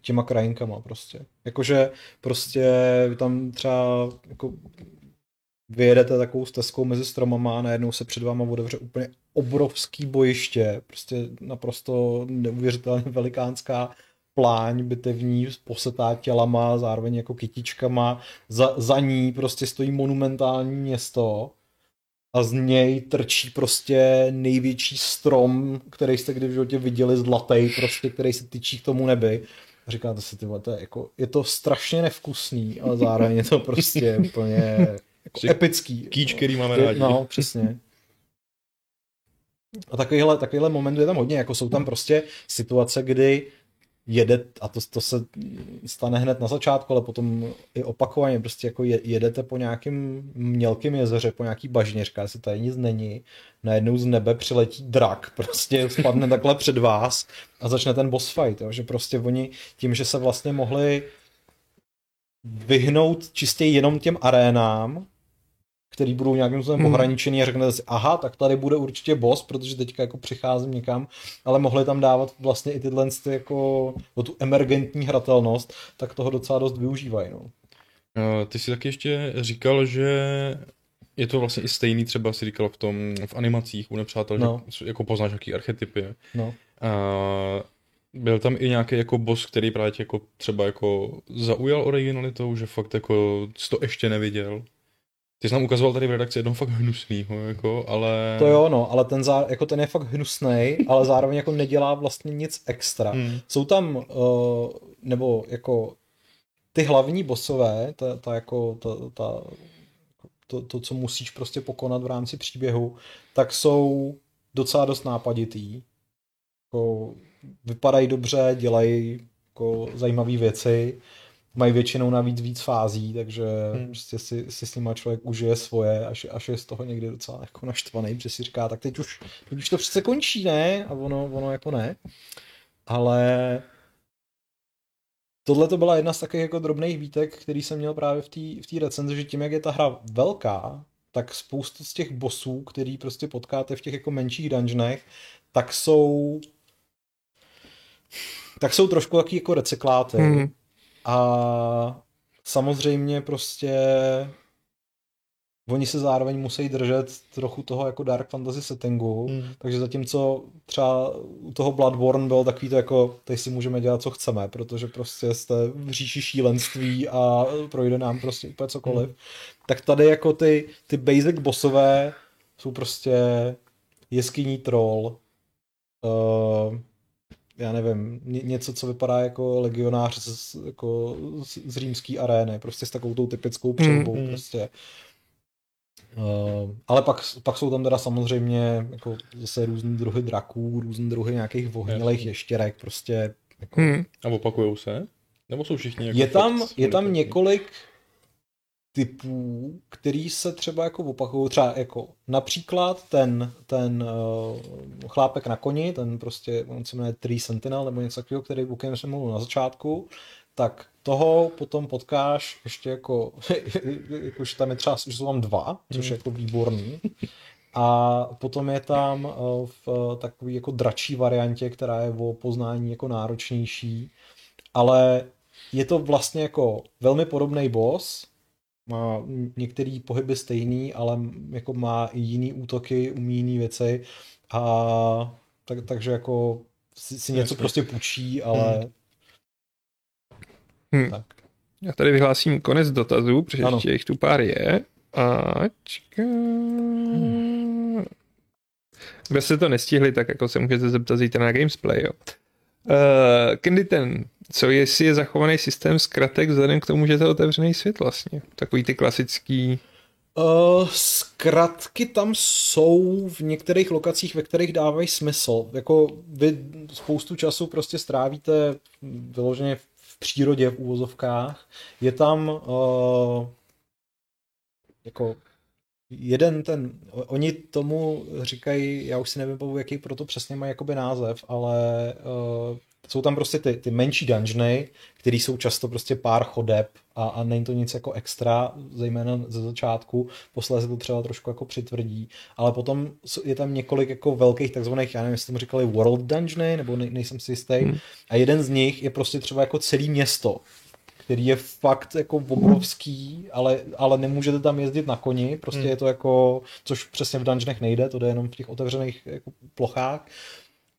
těma krajinkama prostě. Jakože prostě vy tam třeba jako vyjedete takovou stezkou mezi stromama a najednou se před váma odevře úplně obrovský bojiště. Prostě naprosto neuvěřitelně velikánská pláň bitevní posetá tělama, zároveň jako kytičkama. Za ní prostě stojí monumentální město. A z něj trčí prostě největší strom, který jste kdy v životě viděli, zlatý, prostě, který se tyčí k tomu nebi. A říkáte si, ty vole, to je jako, je to strašně nevkusný, ale zároveň je to prostě úplně jako epický. Kýč, který máme rádi. No, přesně. A takovýhle moment je tam hodně, jako jsou tam prostě situace, kdy jede, a to se stane hned na začátku, ale potom i opakovaně, prostě jako jedete po nějakém mělkém jezeře, po nějaký bažině, říká si, tady nic není, najednou z nebe přiletí drak, prostě spadne takhle před vás a začne ten boss fight, jo? Že prostě oni tím, že se vlastně mohli vyhnout čistě jenom těm arénám, který budou nějakým způsobem ohraničený a řeknete si, aha, tak tady bude určitě boss, protože teďka jako přicházím někam, ale mohli tam dávat vlastně i tyhle jako o tu emergentní hratelnost, tak toho docela dost využívají. No. Ty jsi taky ještě říkal, že je to vlastně i stejný, třeba si říkal v animacích u nepřátel, no. Že jako poznáš jaký archetypy. No. Byl tam i nějaký jako boss, který právě tě jako třeba jako zaujal originalitou, že fakt jako jsi to ještě neviděl. Ty jsi nám ukazoval tady v redakci jednoho fakt hnusnýho, jako, ale... To jo, no, ale ten, jako ten je fakt hnusnej, ale zároveň jako nedělá vlastně nic extra. Jsou tam, nebo jako ty hlavní bossové, to, co musíš prostě pokonat v rámci příběhu, tak jsou docela dost nápaditý. Jako, vypadají dobře, dělají jako zajímavé věci, mají většinou navíc víc fází, takže prostě si s nima člověk užije svoje, až je z toho někdy docela jako naštvaný, protože si říká, tak teď už to přece končí, ne? A ono jako ne. Ale tohle to byla jedna z takových jako drobných výtek, který jsem měl právě v té recenzi, že tím, jak je ta hra velká, tak spoustu z těch bossů, který prostě potkáte v těch jako menších dungeonech, tak jsou trošku taky jako recykláty. A samozřejmě prostě oni se zároveň musí držet trochu toho jako dark fantasy settingu, takže zatímco třeba u toho Bloodborne byl takový to jako teď si můžeme dělat co chceme, protože prostě jste v říši šílenství a projde nám prostě úplně cokoliv, tak tady jako ty basic bossové jsou prostě jeskyní troll, já nevím, něco, co vypadá jako legionář z římský arény, prostě s takovou tou typickou přilbou, prostě. Ale pak jsou tam teda samozřejmě jako zase různý druhy draků, různý druhy nějakých ohnilých ještěrek, prostě. Jako... A opakujou se? Nebo jsou všichni jako je tam několik typů, který se třeba jako opakují, třeba jako například ten chlápek na koni, ten prostě, on se jmenuje Tree Sentinel nebo něco takového, který bukem jsem mluvil na začátku, tak toho potom potkáš ještě jako, jakože tam je třeba, že jsou tam dva, což je jako výborný. A potom je tam v takový jako dračí variantě, která je o poznání jako náročnější, ale je to vlastně jako velmi podobný boss, má některé pohyby stejný, ale jako má i jiný útoky, umí jiný věci a takže jako si něco prostě půjčí, ale tak. Já tady vyhlásím konec dotazů, protože ještě jich tu pár je. Kdo se to nestihli, tak jako se můžete zeptat zítra na Gamesplay, jo. Kdy ten, co jestli je zachovaný systém zkratek vzhledem k tomu, že to je otevřený svět vlastně, takový ty klasický zkratky tam jsou v některých lokacích, ve kterých dávají smysl, jako vy spoustu času prostě strávíte vyloženě v přírodě v úvozovkách, je tam jako jeden ten, oni tomu říkají, já už si nevím, jaký proto přesně mají jakoby název, ale jsou tam prostě ty menší dungeony, které jsou často prostě pár chodeb a není to nic jako extra, zejména ze začátku, posléze to třeba trošku jako přitvrdí, ale potom je tam několik jako velkých takzvaných, já nevím, jestli tomu říkali world dungeony, nebo nejsem si jistý, a jeden z nich je prostě třeba jako celý město, který je fakt jako obrovský, ale nemůžete tam jezdit na koni, prostě je to jako, což přesně v dungeonech nejde, to jde jenom v těch otevřených jako plochách.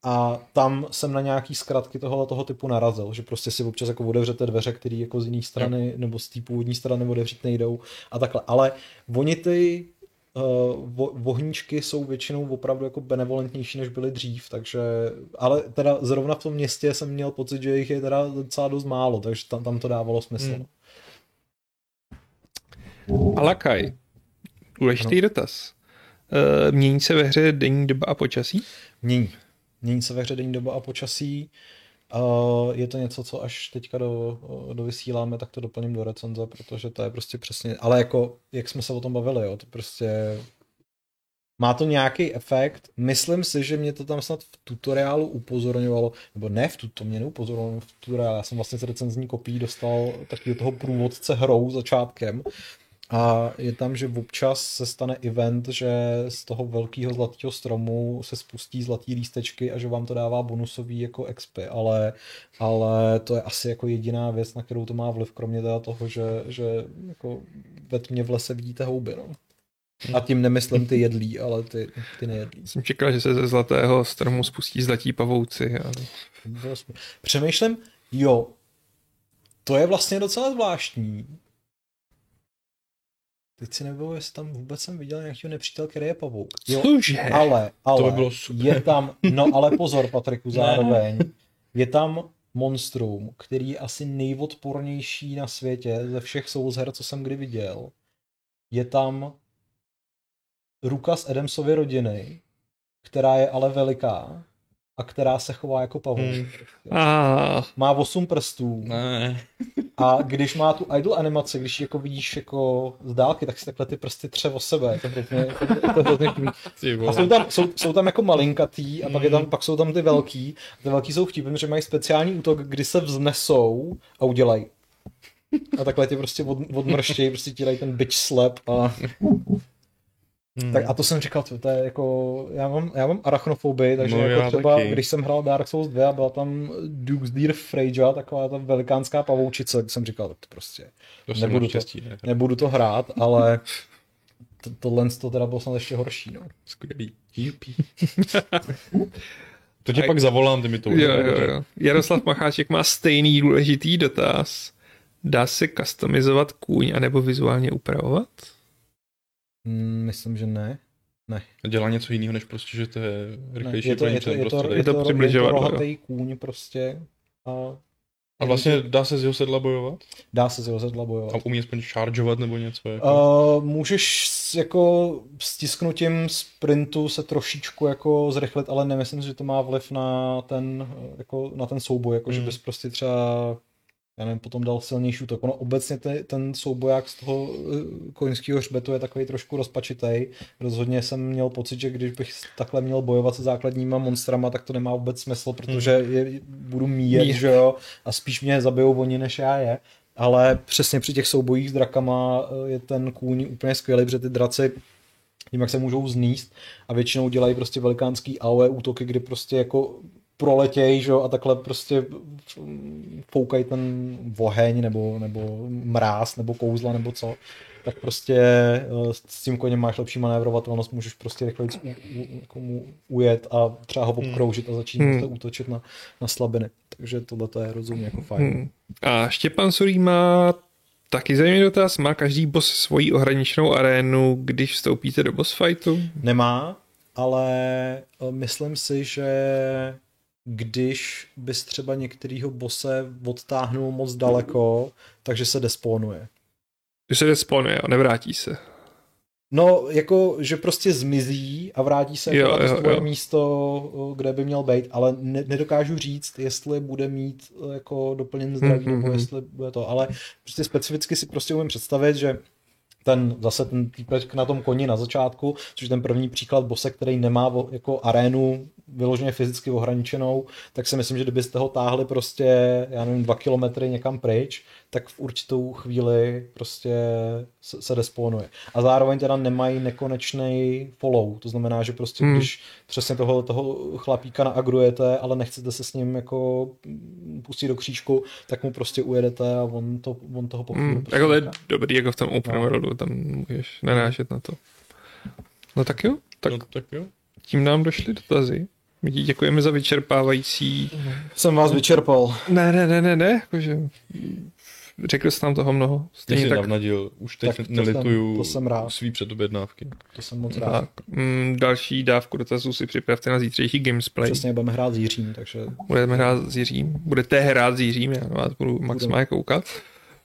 A tam jsem na nějaký zkratky toho typu narazil, že prostě si občas jako otevřete dveře, které jako z jiné strany nebo z té původní strany otevřít nejdou a takhle. Ale oni ty vohníčky jsou většinou opravdu jako benevolentnější, než byly dřív, takže, ale teda zrovna v tom městě jsem měl pocit, že jich je teda docela dost málo, takže tam to dávalo smysl. Alakaj, důležitý dotaz. Mění se ve hře denní doba a počasí? Mění se ve hře denní doba a počasí. Je to něco, co až teďka dovysíláme, tak to doplním do recenze, protože to je prostě přesně, ale jako, jak jsme se o tom bavili, jo, to prostě má to nějaký efekt, myslím si, že mě to tam snad v tutoriálu upozorňovalo, nebo ne v to mě neupozorňovalo v tutoriálu, já jsem vlastně z recenzní kopii dostal taky do toho průvodce hrou začátkem A je tam, že občas se stane event, že z toho velkého zlatého stromu se spustí zlatý lístečky a že vám to dává bonusový jako expy, ale to je asi jako jediná věc, na kterou to má vliv, kromě teda toho, že jako ve tmě v lese vidíte houby, no. A tím nemyslím ty jedlí, ale ty nejedlí. Jsem čekal, že se ze zlatého stromu spustí zlatí pavouci. Ale... Přemýšlím, jo, to je vlastně docela zvláštní. Teď si nebylo, jestli tam vůbec jsem viděl nějakého nepřítele, který je pavouk. Cože? Ale to by bylo super. Je tam, no ale pozor, Patriku, zároveň, je tam monstrum, který je asi nejodpornější na světě ze všech Souls her, co jsem kdy viděl. Je tam ruka z Adamsovy rodiny, která je ale veliká a která se chová jako pavouk. Má 8 prstů. Ne. A když má tu idle animaci, když ji jako vidíš jako z dálky, tak si takhle ty prsty tře o sebe. To je hrozně. A jsou tam jako malinkatý a pak jsou tam ty velký. A ty velký jsou vtipný, že mají speciální útok, kdy se vznesou a udělají. A takhle ti prostě odmrštějí, prostě ti dají ten bitch slap a... Tak a to jsem říkal, to je jako, já mám arachnofobii, takže no, jako třeba, taky. Když jsem hrál Dark Souls 2 a byla tam Duke's Deer Freja, taková ta velikánská pavoučice, tak jsem říkal, tak to prostě nebudu to hrát, ale tohle to teda bylo snad ještě horší, no. Skvělý. To tě pak zavolám, ty mi to udělá. Jaroslav Macháček má stejný důležitý dotaz. Dá se customizovat kůň anebo vizuálně upravovat? Myslím, že ne. Dělá něco jiného, než prostě, že to je rychlejší. Je to přibližovadlo. Je to rohatý kůň prostě. A vlastně dá se z jeho sedla bojovat? Dá se z jeho sedla bojovat. A umí aspoň chargeovat nebo něco? Jako? Můžeš jako stisknutím sprintu se trošičku jako zrychlit, ale nemyslím, že to má vliv na ten, jako, na ten souboj. Jako, že bys prostě třeba... Já nevím, potom dal silnější útok. Ono obecně ten souboják z toho koňského hřbetu je takový trošku rozpačitej. Rozhodně jsem měl pocit, že když bych takhle měl bojovat se základníma monstrama, tak to nemá vůbec smysl, protože budu míjet, že jo? A spíš mě zabijou oni, než já je. Ale přesně při těch soubojích s drakama je ten kůň úplně skvělý, protože ty draci tím, jak se můžou zníst a většinou dělají prostě velikánský AOE útoky, kdy prostě jako... proletěj, že jo, a takhle prostě foukají ten oheň nebo mráz, nebo kouzla, nebo co, tak prostě s tím koněm máš lepší manévrovatelnost, můžeš prostě rychle komu ujet a třeba ho obkroužit a začít to útočit na slabiny. Takže tohle to je rozumně jako fajn. A Štěpán Surý má taky zajímavý dotaz, má každý boss svoji ohraničenou arénu, když vstoupíte do boss fightu? Nemá, ale myslím si, že když bys třeba některýho bose odtáhnul moc daleko, takže se despawnuje. Že se despawnuje a nevrátí se. No, jako, že prostě zmizí a vrátí se na to svoje místo, kde by měl být, ale nedokážu říct, jestli bude mít jako doplněn zdraví, nebo jestli bude to, ale prostě specificky si prostě umím představit, že ten týpek na tom koni na začátku, což je ten první příklad bose, který nemá jako arénu vyloženě fyzicky ohraničenou, tak si myslím, že kdybyste ho táhli prostě, já nevím, 2 kilometry někam pryč, tak v určitou chvíli prostě se despawnuje. A zároveň teda nemají nekonečný follow, to znamená, že prostě když přesně toho chlapíka naagrujete, ale nechcete se s ním jako pustit do křížku, tak mu prostě ujedete a on toho po chvíli prostě. Takhle je dobrý, jako v tom open worldu, tam můžeš narážet na to. No tak jo. Tak jo. Tím nám došly dotazy. My ti děkujeme za vyčerpávající... Jsem vás vyčerpal. Ne, jakože... Řekl jsi nám toho mnoho. Stejně tak... navnadil, už teď tak nelituju svý předobjednávky. To jsem moc rád. Další dávku dotazů si připravte na zítřejší Gamesplay. Přesně, budeme hrát s Jiřím, takže... Budeme hrát s Jiřím. Budete hrát s Jiřím, já vás budu maximálně koukat.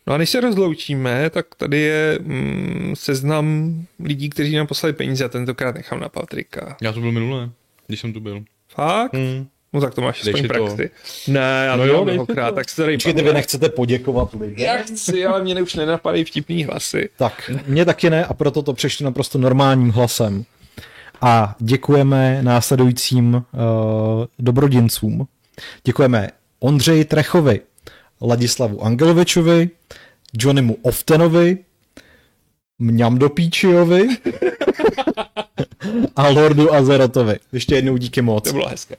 No a než se rozloučíme, tak tady je seznam lidí, kteří nám poslali peníze a tentokrát nechám na Patrika. Já to byl minule, když jsem tu byl. Fakt? No tak to máš aspoň praxi. Ne, já to mnohokrát, tak se tady... Počkejte, vy nechcete poděkovat lidem. Já chci, ale mě už nenapadají vtipný hlasy. Tak, mě taky ne a proto to přečtu naprosto normálním hlasem. A děkujeme následujícím dobrodincům. Děkujeme Ondřeji Trechovi, Ladislavu Angelovičovi, Johnnymu Oftenovi, Mňam do Píčiovi a Lordu Azerotovi. Ještě jednou díky moc. To bylo hezké.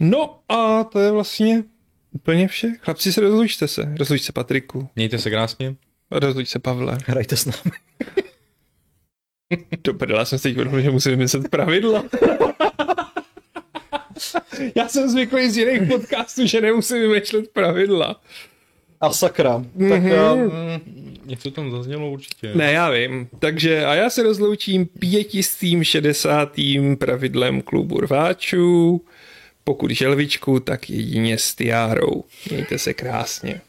No a to je vlastně úplně vše. Chlapci, se rozlučte se. Rozluč se, Patriku. Mějte se krásně. Rozluč se, Pavle. Hrajte s námi. Dobře, já jsem si teď uvědomil, že musím vymyslet pravidla. Já jsem zvyklý z jiných podcastů, že nemusím vymýšlet pravidla. A sakra. Tak něco tam zaznělo určitě. Ne, já vím. Takže a já se rozloučím 560. pravidlem klubu rváčů. Pokud želvičku, tak jedině s tiárou. Mějte se krásně.